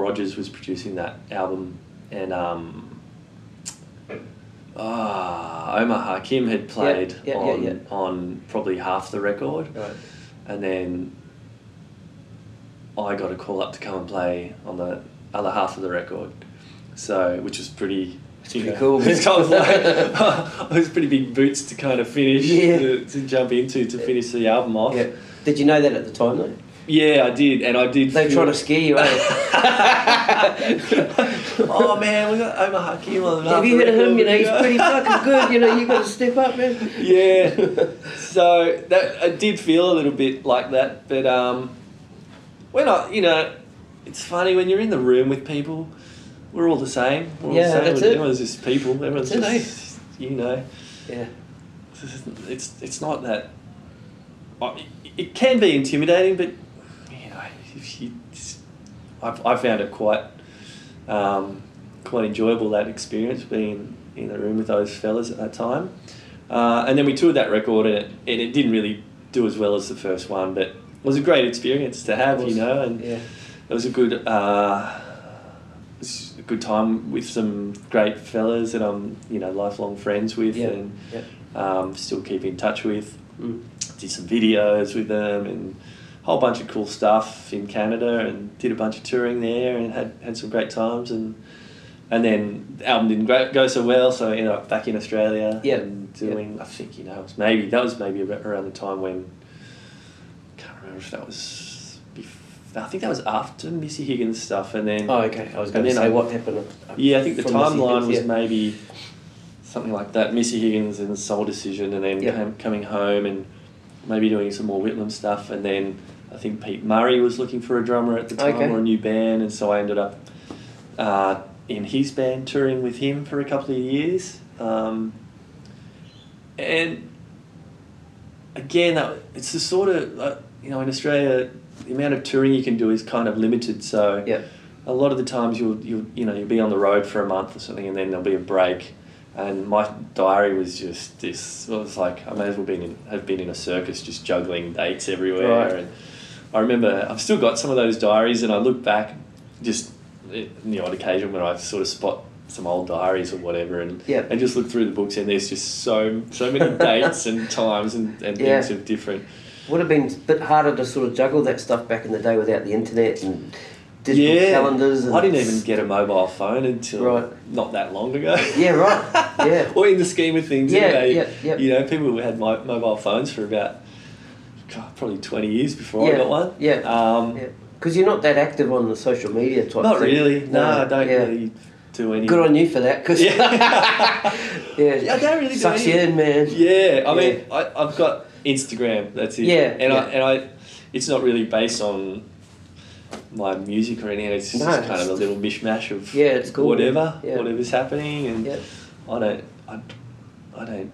Rogers was producing that album, and Omar Hakeem had played on probably half the record. Right. And then I got a call up to come and play on the other half of the record, so which was pretty cool. It was pretty big boots to kind of finish, to jump into, to finish the album off. Yeah. Did you know that at the time though? Yeah, I did, and I did. They try to scare you, eh? Oh man, we got Omar Hakeem on the half. Have you heard of him? You know, he's pretty fucking good. You know, you got to step up, man. Yeah. So that I did feel a little bit like that, but when I, you know, it's funny when you're in the room with people. We're all the same. Everyone's just people. Everyone's just, you know. Yeah. It's not that. It can be intimidating, but you know, I found it quite enjoyable, that experience being in the room with those fellas at that time. And then we toured that record, and it didn't really do as well as the first one, but it was a great experience to have, you know, and it was a good. Good time with some great fellas that I'm, you know, lifelong friends with, and still keep in touch with. Did some videos with them and a whole bunch of cool stuff in Canada, and did a bunch of touring there, and had some great times, and then the album didn't go so well, so I ended up back in Australia and doing I think, you know, it was maybe around the time when I can't remember if that was. I think that was after Missy Higgins stuff, and then... Oh, okay. I was going to say what happened. Yeah, I think the timeline was maybe something like that, Missy Higgins and Soul Decision, and then coming home and maybe doing some more Whitlam stuff, and then I think Pete Murray was looking for a drummer at the time or a new band, and so I ended up in his band touring with him for a couple of years. And again, it's the sort of... you know, in Australia... the amount of touring you can do is kind of limited, so a lot of the times you'll be on the road for a month or something, and then there'll be a break, and my diary was just this. It was like I may as well have been in a circus, just juggling dates everywhere. Right. And I remember I've still got some of those diaries, and I look back just on the odd occasion when I sort of spot some old diaries or whatever, and just look through the books, and there's just so many dates and times and things of different. Would have been a bit harder to sort of juggle that stuff back in the day without the internet and digital calendars. And I didn't even get a mobile phone until not that long ago. Yeah, right. Yeah. Or in the scheme of things, you know, people had mobile phones for about probably 20 years before I got one. Yeah. Because you're not that active on the social media type. Not really. No, I don't really. Good on you for that, because I don't really do sucks you in, man. Yeah, I mean, I've got Instagram. That's it. Yeah, it's not really based on my music or anything. It's just kind of a little mishmash of it's cool, whatever's happening, and I don't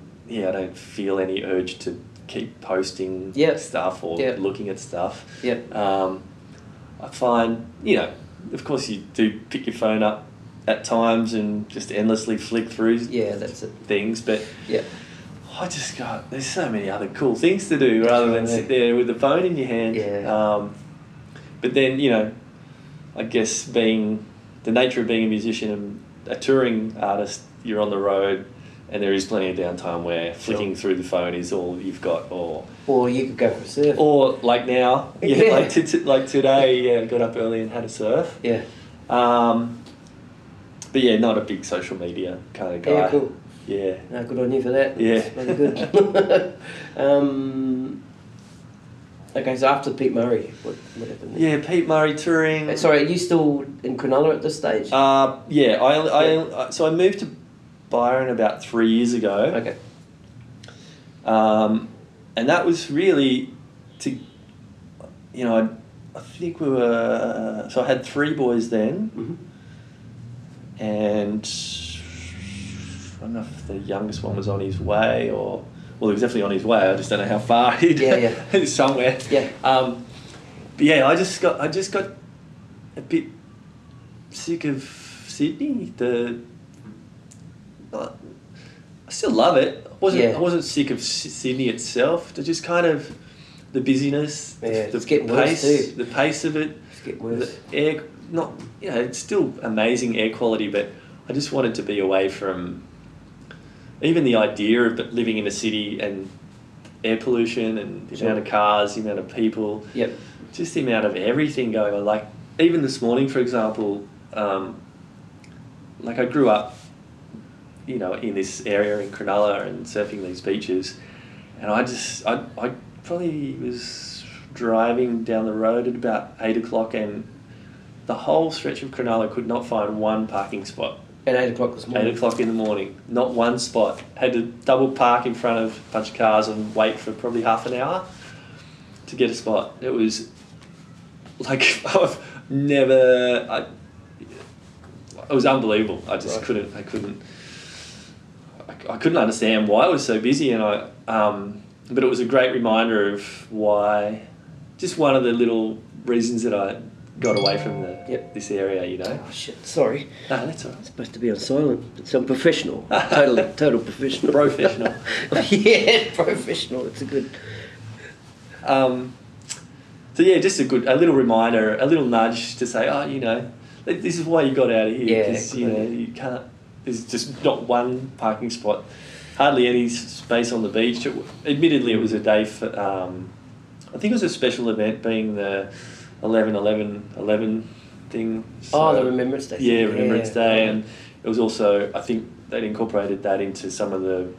feel any urge to keep posting stuff or looking at stuff. Yeah, I find, you know, of course you do pick your phone up at times and just endlessly flick through things, but I just got, there's so many other cool things to do rather than sit there with the phone in your hand. But then, you know, I guess being the nature of being a musician and a touring artist, you're on the road and there is plenty of downtime where flicking through the phone is all you've got, or you could go for a surf, or like now like today got up early and had a surf. But yeah, not a big social media kind of guy. Yeah, cool. Yeah. No, good on you for that. Yeah. That's really good. Okay, so after Pete Murray, what happened there? Yeah, Pete Murray touring. Sorry, are you still in Cronulla at this stage? So I moved to Byron about 3 years ago. Okay. And that was really to, you know, I think we were, so I had three boys then. Mm-hmm. And I don't know if the youngest one was on his way he was definitely on his way. I just don't know how far he'd somewhere. Yeah. But yeah, I just got a bit sick of Sydney. I still love it. I wasn't sick of Sydney itself. They're just kind of the busyness, the pace of it. It's getting worse. The air. Not, you know, it's still amazing air quality, but I just wanted to be away from even the idea of living in a city and air pollution and the amount of cars, the amount of people, just the amount of everything going on. Like, even this morning, for example, like I grew up, you know, in this area in Cronulla and surfing these beaches, and I probably was driving down the road at about 8 o'clock, and the whole stretch of Cronulla could not find one parking spot. At 8 o'clock this morning? 8 o'clock in the morning. Not one spot. Had to double park in front of a bunch of cars and wait for probably half an hour to get a spot. It was like, it was unbelievable. I just couldn't understand why it was so busy, and but it was a great reminder of why, just one of the little reasons that I got away from the this area, you know. Oh shit, sorry. No, that's all right. It's supposed to be on silent. So I'm professional. Total professional. Professional. Yeah, professional. It's a good so yeah, just a little reminder, a little nudge to say, oh, you know, this is why you got out of here, because you know, you can't, there's just not one parking spot, hardly any space on the beach. Admittedly, it was a day for, I think it was a special event, being the 11-11-11 thing. So, the Remembrance Day. Yeah, Remembrance Day. And it was also, I think they'd incorporated that into some of the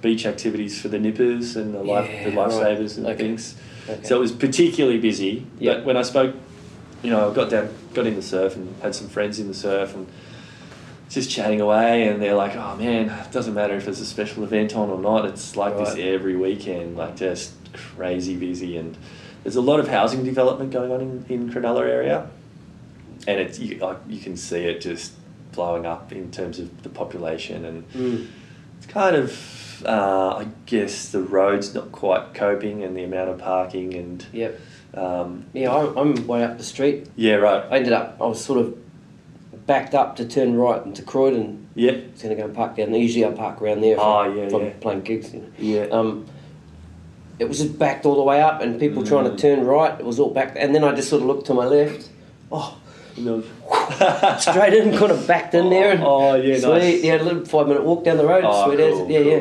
beach activities for the nippers and the lifesavers and things. Okay. So it was particularly busy. Yep. But when I spoke, you know, I got in the surf and had some friends in the surf and just chatting away, and they're like, oh man, it doesn't matter if there's a special event on or not, it's like this every weekend, like just crazy busy. And there's a lot of housing development going on in Cronulla area, and it's you can see it just blowing up in terms of the population, and it's kind of I guess the road's not quite coping, and the amount of parking, and I'm way up the street. Yeah, right. I was sort of backed up to turn right into Croydon. Yeah. I was going to go and park down there. Usually I park around there from playing gigs. You know. Yeah. It was just backed all the way up, and people trying to turn right, it was all backed. And then I just sort of looked to my left. Oh, no. Straight in, kind of backed in there. And sweet. Nice. Yeah, a little 5-minute walk down the road. Cool,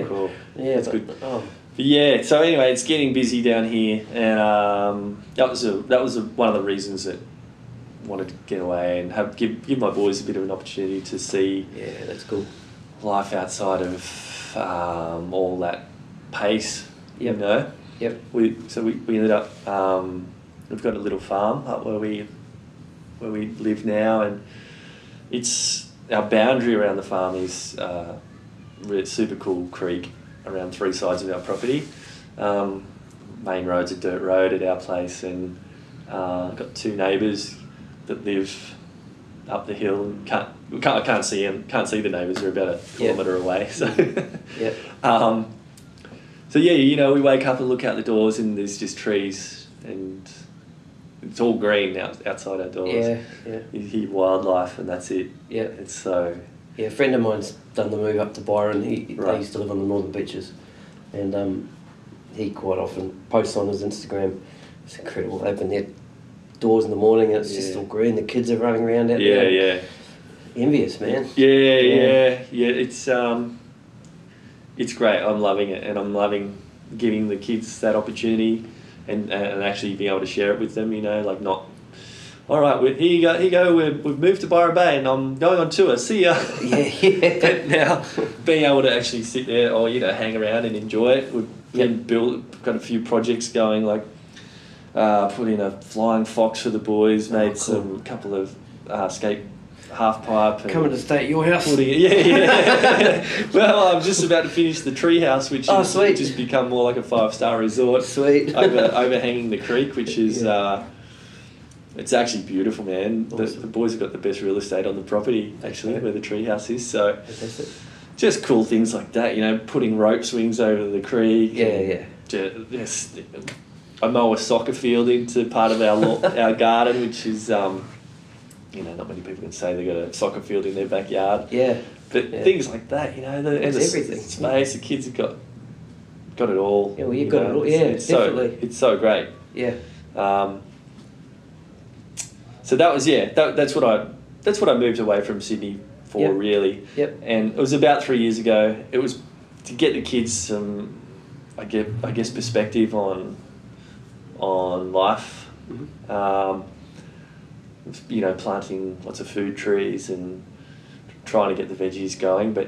cool. Yeah, that's good. But yeah, so anyway, it's getting busy down here, and that was one of the reasons that I wanted to get away and give my boys a bit of an opportunity to see that's cool life outside of all that pace. Yep. You know. Yep. We ended up we've got a little farm up where we live now, and it's our boundary around the farm is super cool creek around three sides of our property. Main road's a dirt road at our place, and I've got two neighbours that live up the hill, and I can't see them, can't see the neighbours, they're about a kilometre away. So so yeah, you know, we wake up and look out the doors, and there's just trees, and it's all green outside our doors. Yeah, yeah. You hear wildlife, and that's it. Yeah. It's so. Yeah, a friend of mine's done the move up to Byron. They used to live on the northern beaches, and he quite often posts on his Instagram. It's incredible. They open their doors in the morning, and it's just all green. The kids are running around out there. Yeah. Envious, man. Yeah. It's great. I'm loving it, and I'm loving giving the kids that opportunity, and actually being able to share it with them. You know, like not. All right, here you go, we've moved to Byron Bay and I'm going on tour, see ya. Yeah. But now, being able to actually sit there or, you know, hang around and enjoy it, we've got a few projects going, like put in a flying fox for the boys, made a couple of skate half-pipe. Coming to stay at your house. Yeah. Well, I'm just about to finish the tree house, which has just become more like a 5-star resort. Sweet. Overhanging the creek, which is... it's actually beautiful, man. Awesome. The boys have got the best real estate on the property, actually, where the treehouse is. So, just cool things like that, you know, putting rope swings over the creek. Just, I mow a soccer field into part of our garden, which is, you know, not many people can say they've got a soccer field in their backyard. Yeah. But things like that, you know, everything. Space, the kids have got it all. Yeah, well, you've got it all. Yeah, it's definitely. It's so great. Yeah. So that was that's what I moved away from Sydney for, really. Yep. And it was about 3 years ago. It was to get the kids some, I guess perspective on life. Mm-hmm. You know, planting lots of food trees and trying to get the veggies going, but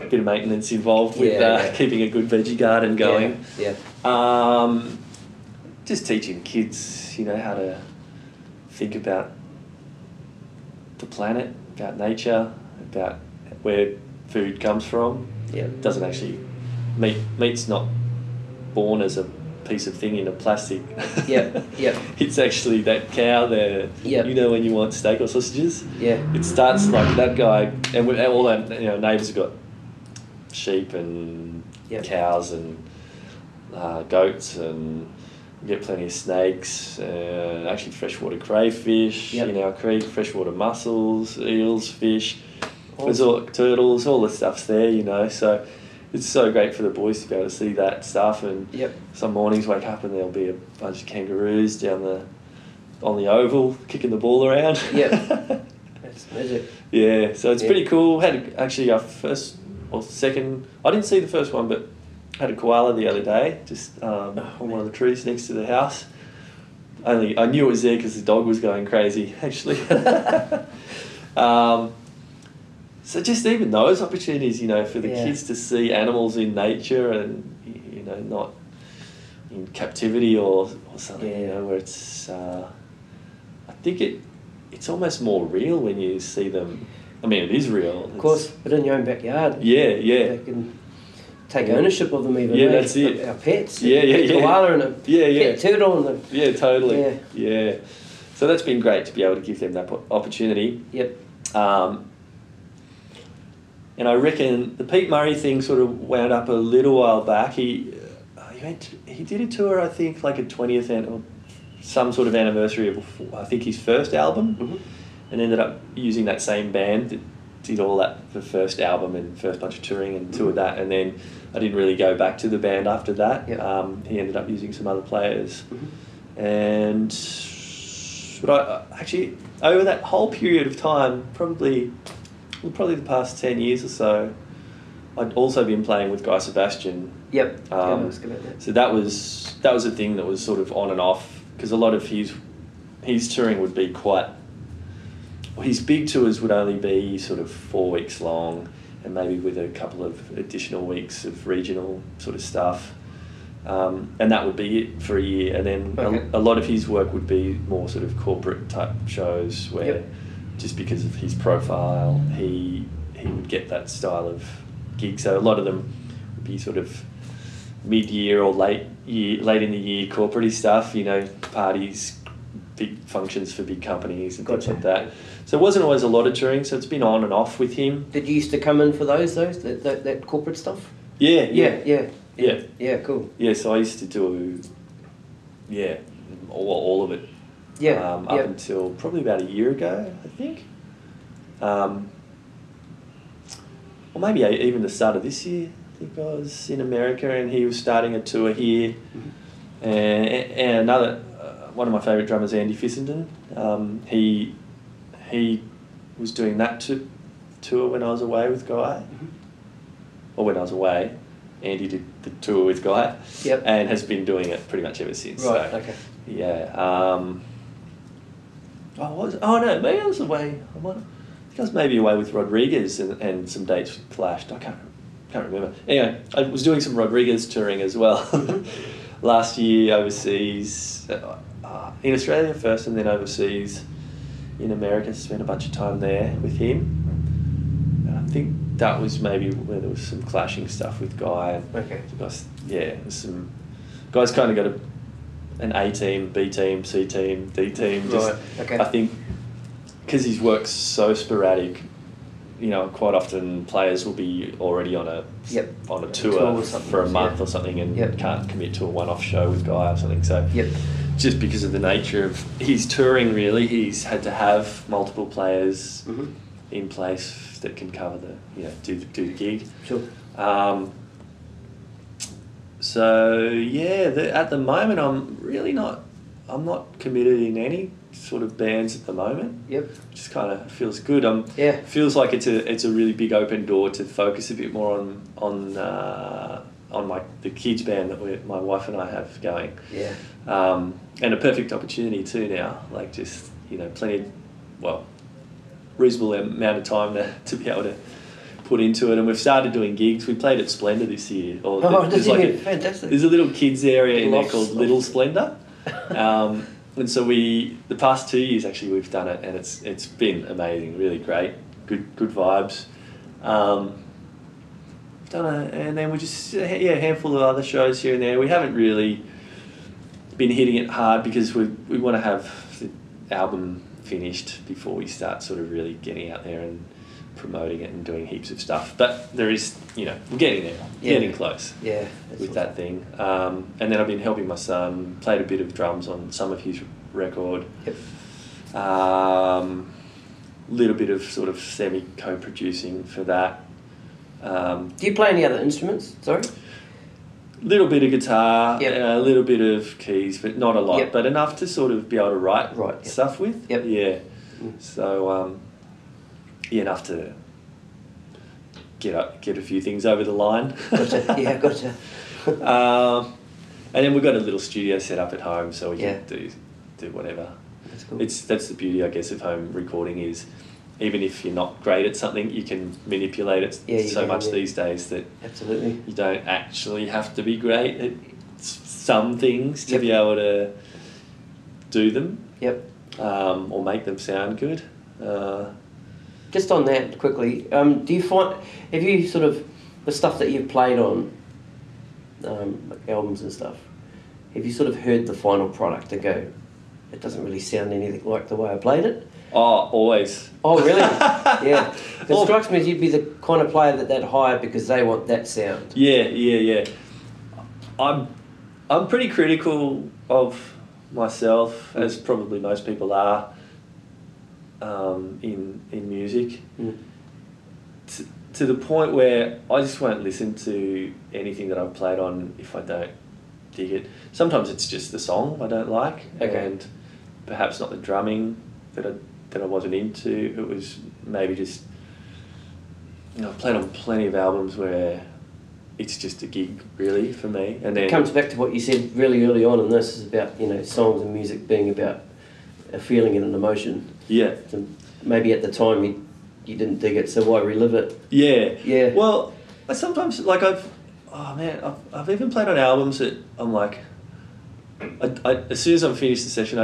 a bit of maintenance involved with keeping a good veggie garden going. Yeah. Just teaching kids, you know, how to think about the planet, about nature, about where food comes from. Yeah. Doesn't actually meat's not born as a piece of thing in a plastic. Yeah, yeah. It's actually that cow there. Yeah. You know when you want steak or sausages. Yeah. It starts like that guy, and all our neighbours have got sheep and cows and goats, and we get plenty of snakes. Actually, freshwater crayfish in our creek, freshwater mussels, eels, fish, turtles, all the stuff's there. So. It's so great for the boys to be able to see that stuff, and some mornings wake up and there'll be a bunch of kangaroos on the oval kicking the ball around. Yep, that's magic. Yeah, so it's pretty cool. Had actually our first or second. I didn't see the first one, but had a koala the other day, just on one of the trees next to the house. Only I knew it was there because the dog was going crazy. Actually. So just even those opportunities, for the kids to see animals in nature and, not in captivity or something, where it's... I think it's almost more real when you see them. I mean, it is real. Of course, but in your own backyard. Yeah. They can take ownership of them even. Yeah, that's it. Our pets. Yeah. Koala and a pet turtle. And yeah, totally. Yeah. So that's been great to be able to give them that opportunity. Yep. And I reckon the Pete Murray thing sort of wound up a little while back. He did a tour, I think, like a 20th or some sort of anniversary of, I think, his first album, and ended up using that same band that did all that for first album and first bunch of touring and toured that. And then I didn't really go back to the band after that. Yep. He ended up using some other players. But I actually, over that whole period of time, probably the past 10 years or so, I'd also been playing with Guy Sebastian. Yep. So that was a thing that was sort of on and off, because a lot of his touring would be his big tours would only be sort of 4 weeks long, and maybe with a couple of additional weeks of regional sort of stuff. And that would be it for a year. And then a lot of his work would be more sort of corporate type shows where... Yep. Just because of his profile, he would get that style of gig. So a lot of them would be sort of mid-year or late in the year corporate-y stuff, parties, big functions for big companies and things like that. So it wasn't always a lot of touring, so it's been on and off with him. Did you used to come in for that corporate stuff? Yeah. Yeah, cool. Yeah, so I used to do, all of it. Yeah. Up until probably about a year ago, I think. Or maybe even the start of this year. I think I was in America and he was starting a tour here. And another one of my favourite drummers, Andy Fissenden, he was doing that tour when I was away with Guy. Or when I was away, Andy did the tour with Guy. Yep. And has been doing it pretty much ever since. Right, so. Okay. Yeah. Maybe I was away. I think I was maybe away with Rodriguez and some dates clashed. I can't remember. Anyway, I was doing some Rodriguez touring as well last year overseas, in Australia first and then overseas in America. Spent a bunch of time there with him. And I think that was maybe where there was some clashing stuff with Guy. Okay. Guy's kind of got an A team, B team, C team, D team. I think because his work's so sporadic, quite often players will be already on a tour for a month or something, and can't commit to a one-off show with Guy or something. So just because of the nature of his touring, really, he's had to have multiple players in place that can cover do the gig. Sure. So at the moment I'm not committed in any sort of bands at the moment. Yep. Just kind of feels good. Yeah. Feels like it's a really big open door to focus a bit more on the kids band that my wife and I have going. Yeah. And a perfect opportunity too now. Like just plenty of, reasonable amount of time to be able to put into it, and we've started doing gigs. We played at Splendour this year. Fantastic. There's a little kids area in there called Little Splendour, and so the past 2 years actually we've done it, and it's been amazing, really great, good vibes. And then we just a handful of other shows here and there. We haven't really been hitting it hard because we want to have the album finished before we start sort of really getting out there and promoting it and doing heaps of stuff. But there is, we're getting there, getting close. Yeah, with that thing. And then I've been helping my son, played a bit of drums on some of his record. Yep. Little bit of sort of semi co-producing for that. Do you play any other instruments? Sorry. Little bit of guitar, yep. A little bit of keys, but not a lot, yep. But enough to sort of be able to write yep. stuff with. Yep. Yeah. Mm. So, enough to get a few things over the line. Gotcha. Yeah, gotcha. And then we've got a little studio set up at home, so we yeah. can do whatever. That's cool. That's the beauty, I guess, of home recording is. Even if you're not great at something, you can manipulate it so much these days that absolutely you don't actually have to be great at some things to yep. be able to do them. Yep. Or make them sound good. Just on that quickly, do you find have you sort of the stuff that you've played on like albums and stuff? Have you sort of heard the final product and go, it doesn't really sound anything like the way I played it? Oh, always. Oh, really? Yeah. It strikes me as you'd be the kind of player that they'd hire because they want that sound. Yeah. I'm pretty critical of myself, as probably most people are, in music, to the point where I just won't listen to anything that I've played on if I don't dig it. Sometimes it's just the song I don't like, and perhaps not the drumming that I wasn't into. It was maybe just, I've played on plenty of albums where it's just a gig, really, for me. And then it comes back to what you said really early on, and this is about, songs and music being about a feeling and an emotion. Yeah. And maybe at the time you didn't dig it, so why relive it? Yeah. Yeah. Well, I sometimes, like, I've even played on albums that I'm like, I, as soon as I'm finished the session,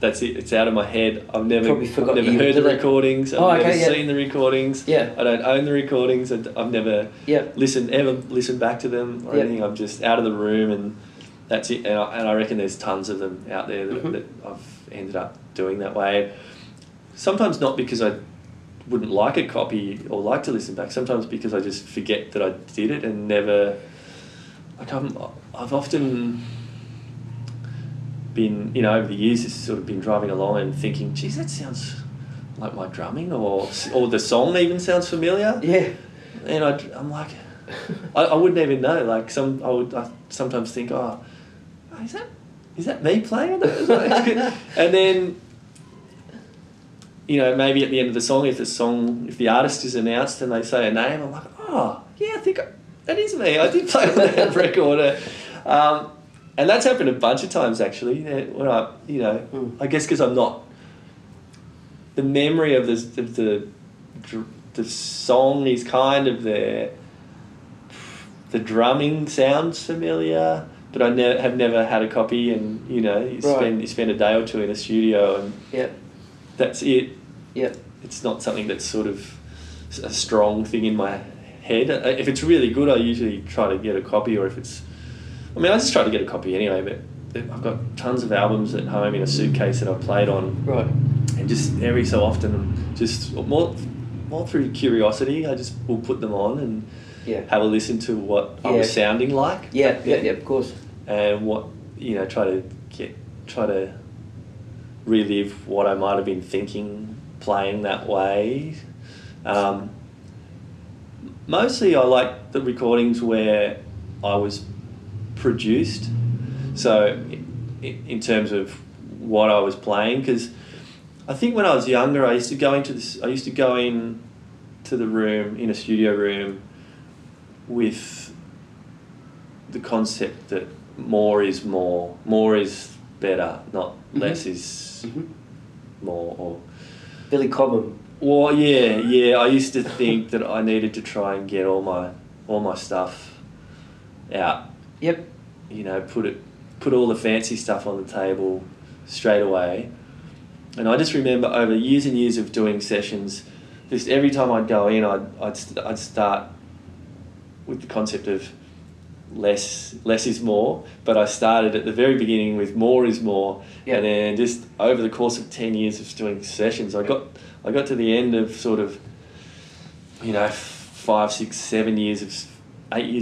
that's it. It's out of my head. I've never heard the recordings. I've never seen the recordings. Yeah. I don't own the recordings. I've never listened back to them or anything. I'm just out of the room, and that's it. And I reckon there's tons of them out there that I've ended up doing that way. Sometimes not because I wouldn't like a copy or like to listen back. Sometimes because I just forget that I did it and never. I've often been, over the years, it's sort of been driving along and thinking, geez, that sounds like my drumming, or the song even sounds familiar. Yeah. And I'm like, I wouldn't even know. Like I sometimes think, is that me playing? And then, maybe at the end of the song, if the artist is announced and they say a name, I'm like, I think that is me. I did play on that record. And that's happened a bunch of times, actually. When I guess because I'm not, the memory of the song is kind of there. The drumming sounds familiar, but I have never had a copy. And you spend a day or two in a studio, and that's it. Yeah, it's not something that's sort of a strong thing in my head. If it's really good, I usually try to get a copy, or if it's. I just try to get a copy anyway, but I've got tons of albums at home in a suitcase that I've played on. Right. And just every so often, just more through curiosity, I just will put them on and have a listen to what I was sounding like. Yeah, of course. And what, try to relive what I might have been thinking, playing that way. Mostly I like the recordings where I was produced, so in terms of what I was playing, because I think when I was younger, I used to go in to the room, in a studio room, with the concept that more is better, not less is more. Or Billy Cobham. Well, yeah. I used to think that I needed to try and get all my stuff out. Yep. You know, put all the fancy stuff on the table straight away. And I just remember over years and years of doing sessions, just every time I'd go in, I'd start with the concept of less is more, but I started at the very beginning with more is more. Yep. And then just over the course of 10 years of doing sessions, I got to the end of sort of, you know, 8 years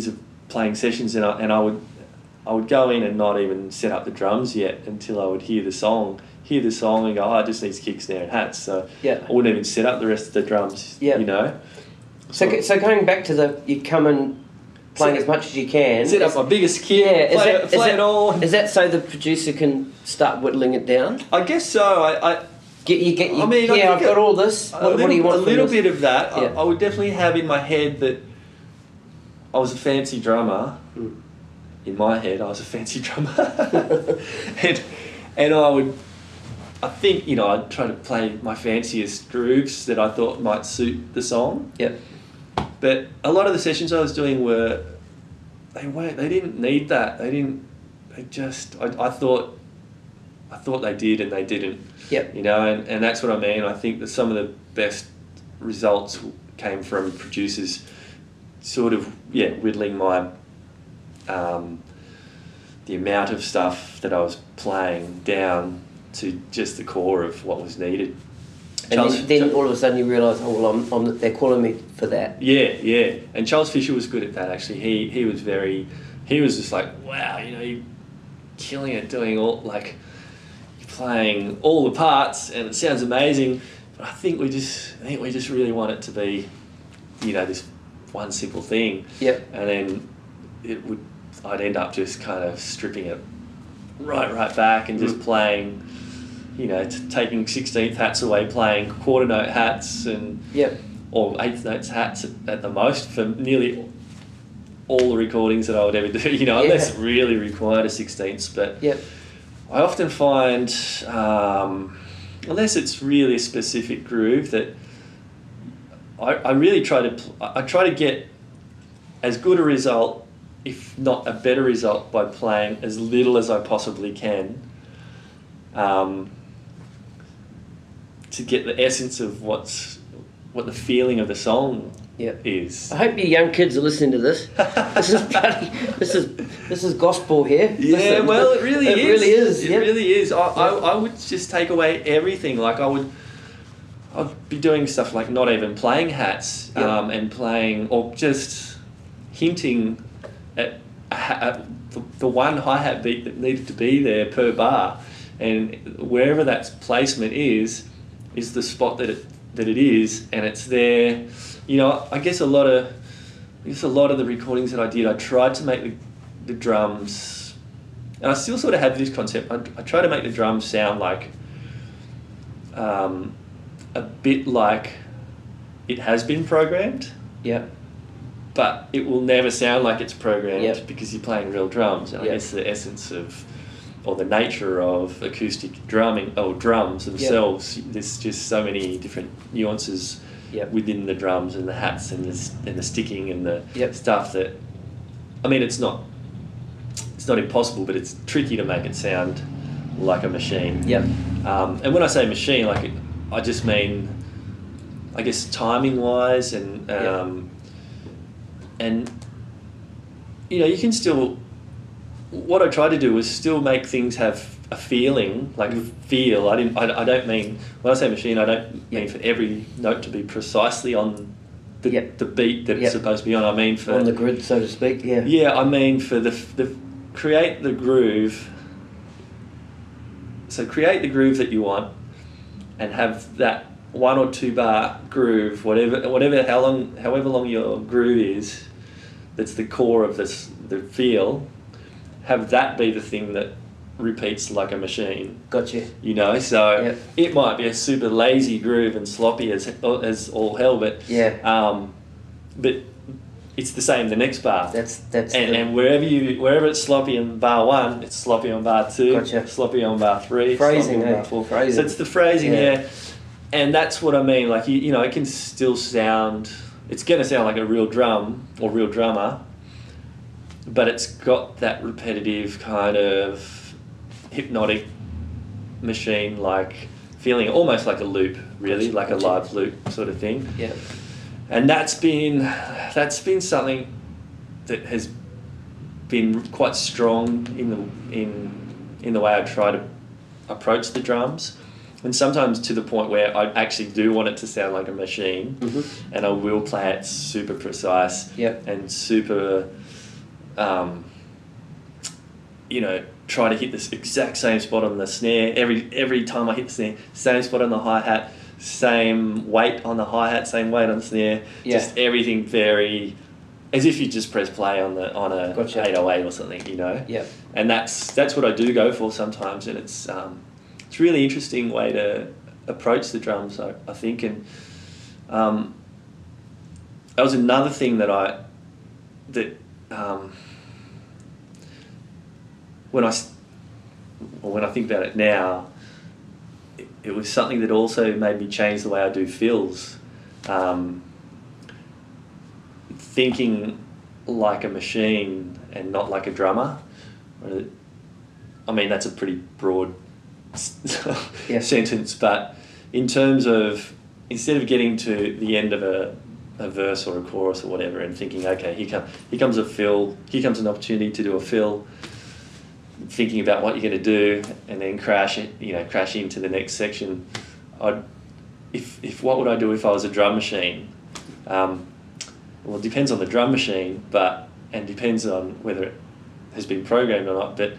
of playing sessions, and I would go in and not even set up the drums yet until I would hear the song and go, oh, it just needs kicks, snare and hats. So yeah. I wouldn't even set up the rest of the drums, yeah. You know. So going back to you come and playing as much as you can. Set up my biggest kit, play it all. Is that so the producer can start whittling it down? I guess so. I've got all this. What do you want? A little bit of that. Yeah. I would definitely have in my head that I was a fancy drummer. Mm. In my head, I was a fancy drummer. and I think, you know, I'd try to play my fanciest grooves that I thought might suit the song. Yep. But a lot of the sessions I was doing they didn't need that. I thought they did and they didn't. Yep. You know, and that's what I mean. I think that some of the best results came from producers sort of, whittling my... the amount of stuff that I was playing down to just the core of what was needed. And then all of a sudden you realise, oh, well, they're calling me for that. Yeah. And Charles Fisher was good at that, actually. He was he was just like, wow, you know, you're killing it, doing all, like, you're playing all the parts and it sounds amazing, but I think we just really want it to be, you know, this one simple thing. Yep. And then... I'd end up just kind of stripping it right back and just playing, you know, taking 16th hats away, playing quarter note hats and or eighth notes hats at the most for nearly all the recordings that I would ever do, you know, unless it really required a 16th. But I often find, unless it's really a specific groove, that I try to get as good a result, if not a better result, by playing as little as I possibly can, to get the essence of what the feeling of the song is. I hope you young kids are listening to this. This is gospel here. Yeah, listen. Well, it really is. It really is. I would just take away everything. Like I'd be doing stuff like not even playing hats, and playing or just hinting at the one hi-hat beat that needed to be there per bar, and wherever that placement is the spot that it is, and it's there. You know, I guess a lot of the recordings that I did, I tried to make the drums, and I still sort of have this concept. I try to make the drums sound like a bit like it has been programmed. Yeah. But it will never sound like it's programmed because you're playing real drums. And I guess the essence of, or the nature of acoustic drumming, or drums themselves, there's just so many different nuances within the drums and the hats and the sticking and the stuff that, I mean, it's not impossible, but it's tricky to make it sound like a machine. Yep. And when I say machine, like I just mean, I guess timing-wise and... And, you know, you can still... What I tried to do was still make things have a feeling, like a feel. I don't mean... When I say machine, I don't mean for every note to be precisely on the beat that it's supposed to be on. I mean for... On the grid, so to speak, yeah. Yeah, I mean for the create the groove. So create the groove that you want and have that one or two bar groove, whatever, however long your groove is, that's the core of the feel. Have that be the thing that repeats like a machine. Gotcha. You know, so yep. It might be a super lazy groove and sloppy as all hell, but yeah. But it's the same the next bar. That's and wherever it's sloppy in bar one, it's sloppy on bar two, gotcha. Sloppy on bar three, phrasing, sloppy on bar four. Phrasing. So it's the phrasing, yeah. And that's what I mean. Like you know, it can still sound. It's going to sound like a real drum or real drummer, but it's got that repetitive kind of hypnotic machine-like feeling, almost like a loop, really, like a live loop sort of thing. Yeah. And that's been something that has been quite strong in the way I try to approach the drums. And sometimes to the point where I actually do want it to sound like a machine, mm-hmm. and I will play it super precise, yep. and super, try to hit this exact same spot on the snare. Every time I hit the snare, same spot on the hi-hat, same weight on the hi-hat, same weight on the snare, yeah. just everything very... as if you just press play on a gotcha. 808 or something, you know? Yeah. And that's what I do go for sometimes, and it's a really interesting way to approach the drums, I think, and that was another thing when I think about it now, it was something that also made me change the way I do fills. Thinking like a machine and not like a drummer. I mean, that's a pretty broad yeah. sentence, but in terms of instead of getting to the end of a verse or a chorus or whatever and thinking, okay, here comes a fill, here comes an opportunity to do a fill, thinking about what you're going to do and then crash into the next section. What would I do if I was a drum machine? Well, it depends on the drum machine, and depends on whether it has been programmed or not, but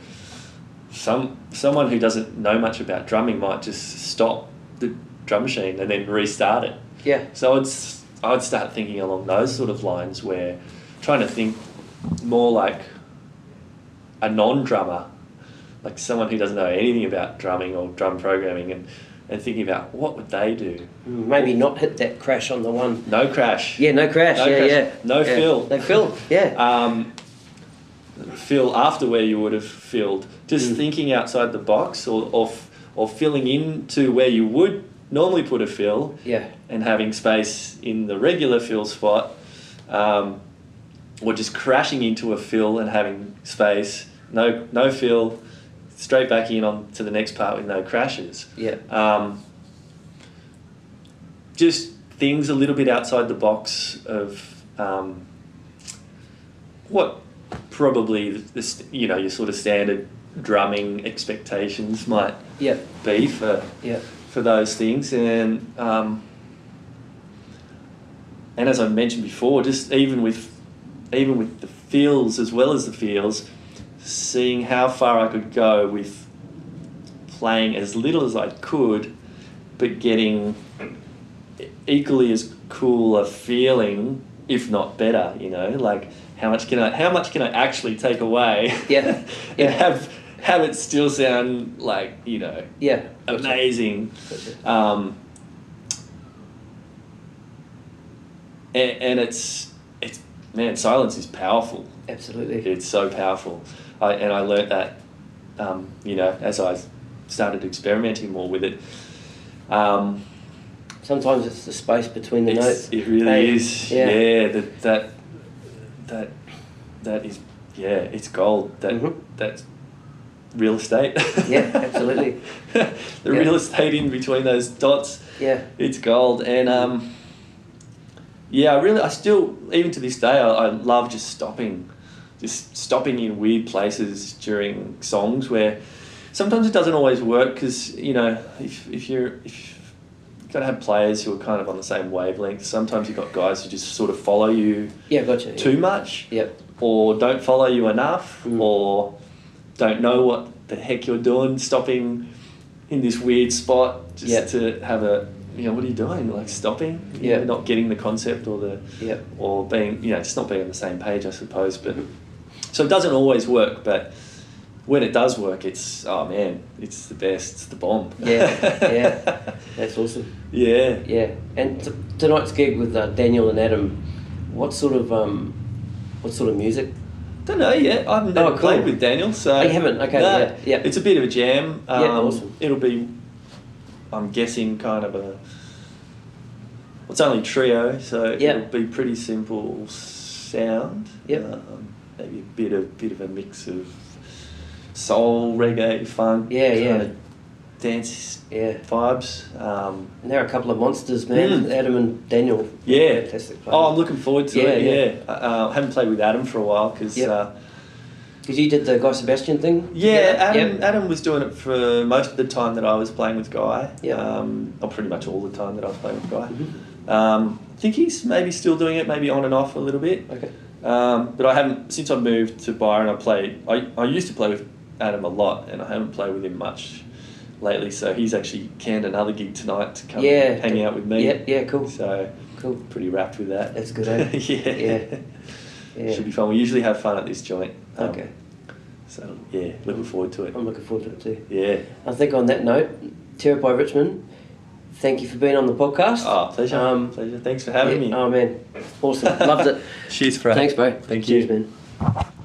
someone who doesn't know much about drumming might just stop the drum machine and then restart it. Yeah. So I would start thinking along those sort of lines, where trying to think more like a non-drummer, like someone who doesn't know anything about drumming or drum programming, and thinking about what would they do. Maybe not hit that crash on the one. No crash. Yeah, no crash. No yeah, crash. Yeah. No yeah. fill. No fill. Yeah. Fill after where you would have filled, just thinking outside the box or filling into where you would normally put a fill, yeah, and having space in the regular fill spot, or just crashing into a fill and having space, no fill, straight back in on to the next part with no crashes. Yeah. Just things a little bit outside the box of what probably this, your sort of standard drumming expectations might yep. be for those things, and as I mentioned before, just even with the feels as well as the feels, seeing how far I could go with playing as little as I could, but getting equally as cool a feeling, if not better, like. How much can I actually take away? Yeah. And yeah. have it still sound like, Yeah. Amazing. Gotcha. And it's man, silence is powerful. Absolutely. It's so powerful. I learnt that as I started experimenting more with it. Sometimes it's the space between the notes. It really is. Yeah. That is, it's gold. That's real estate. Yeah, absolutely. The real estate in between those dots. Yeah, it's gold. And I still, even to this day, I love just stopping in weird places during songs, where sometimes it doesn't always work, because if you've got to have players who are kind of on the same wavelength. Sometimes you've got guys who just sort of follow you too much, or don't follow you enough, or don't know what the heck you're doing, stopping in this weird spot just to have a, what are you doing? Like stopping, not getting the concept or the, or being, just not being on the same page, I suppose. But so it doesn't always work, but when it does work, it's, oh man, it's the best, it's the bomb. Yeah, yeah, that's awesome. Yeah. Yeah, and tonight's gig with Daniel and Adam, what sort of music? Don't know yet. I haven't played with Daniel, so. I haven't. Okay. No, yeah. It's a bit of a jam. Yeah. Awesome. It'll be, I'm guessing, kind of a. It's only trio, so it'll be pretty simple sound. Yeah. Maybe a bit of a mix of soul, reggae, funk. Yeah. Yeah. Dance vibes. And they're a couple of monsters, man. Adam and Daniel. Yeah. Fantastic players. Oh, I'm looking forward to it. Yeah. I haven't played with Adam for a while because. Because you did the Guy Sebastian thing? Yeah, Adam was doing it for most of the time that I was playing with Guy. Yeah. Or pretty much all the time that I was playing with Guy. Mm-hmm. I think he's maybe still doing it, maybe on and off a little bit. Okay. But I haven't, since I moved to Byron, I used to play with Adam a lot, and I haven't played with him much lately, so he's actually canned another gig tonight to come hang out with me. Yeah, cool. So, cool. Pretty wrapped with that. That's good, eh? Yeah. Should be fun. We usually have fun at this joint. Okay. So, yeah, looking forward to it. I'm looking forward to it too. Yeah. I think on that note, Terepai Richmond, thank you for being on the podcast. Oh, pleasure. Pleasure. Thanks for having me. Oh, man. Awesome. Loved it. Cheers, bro. Thanks, bro. Thank you. Cheers, man.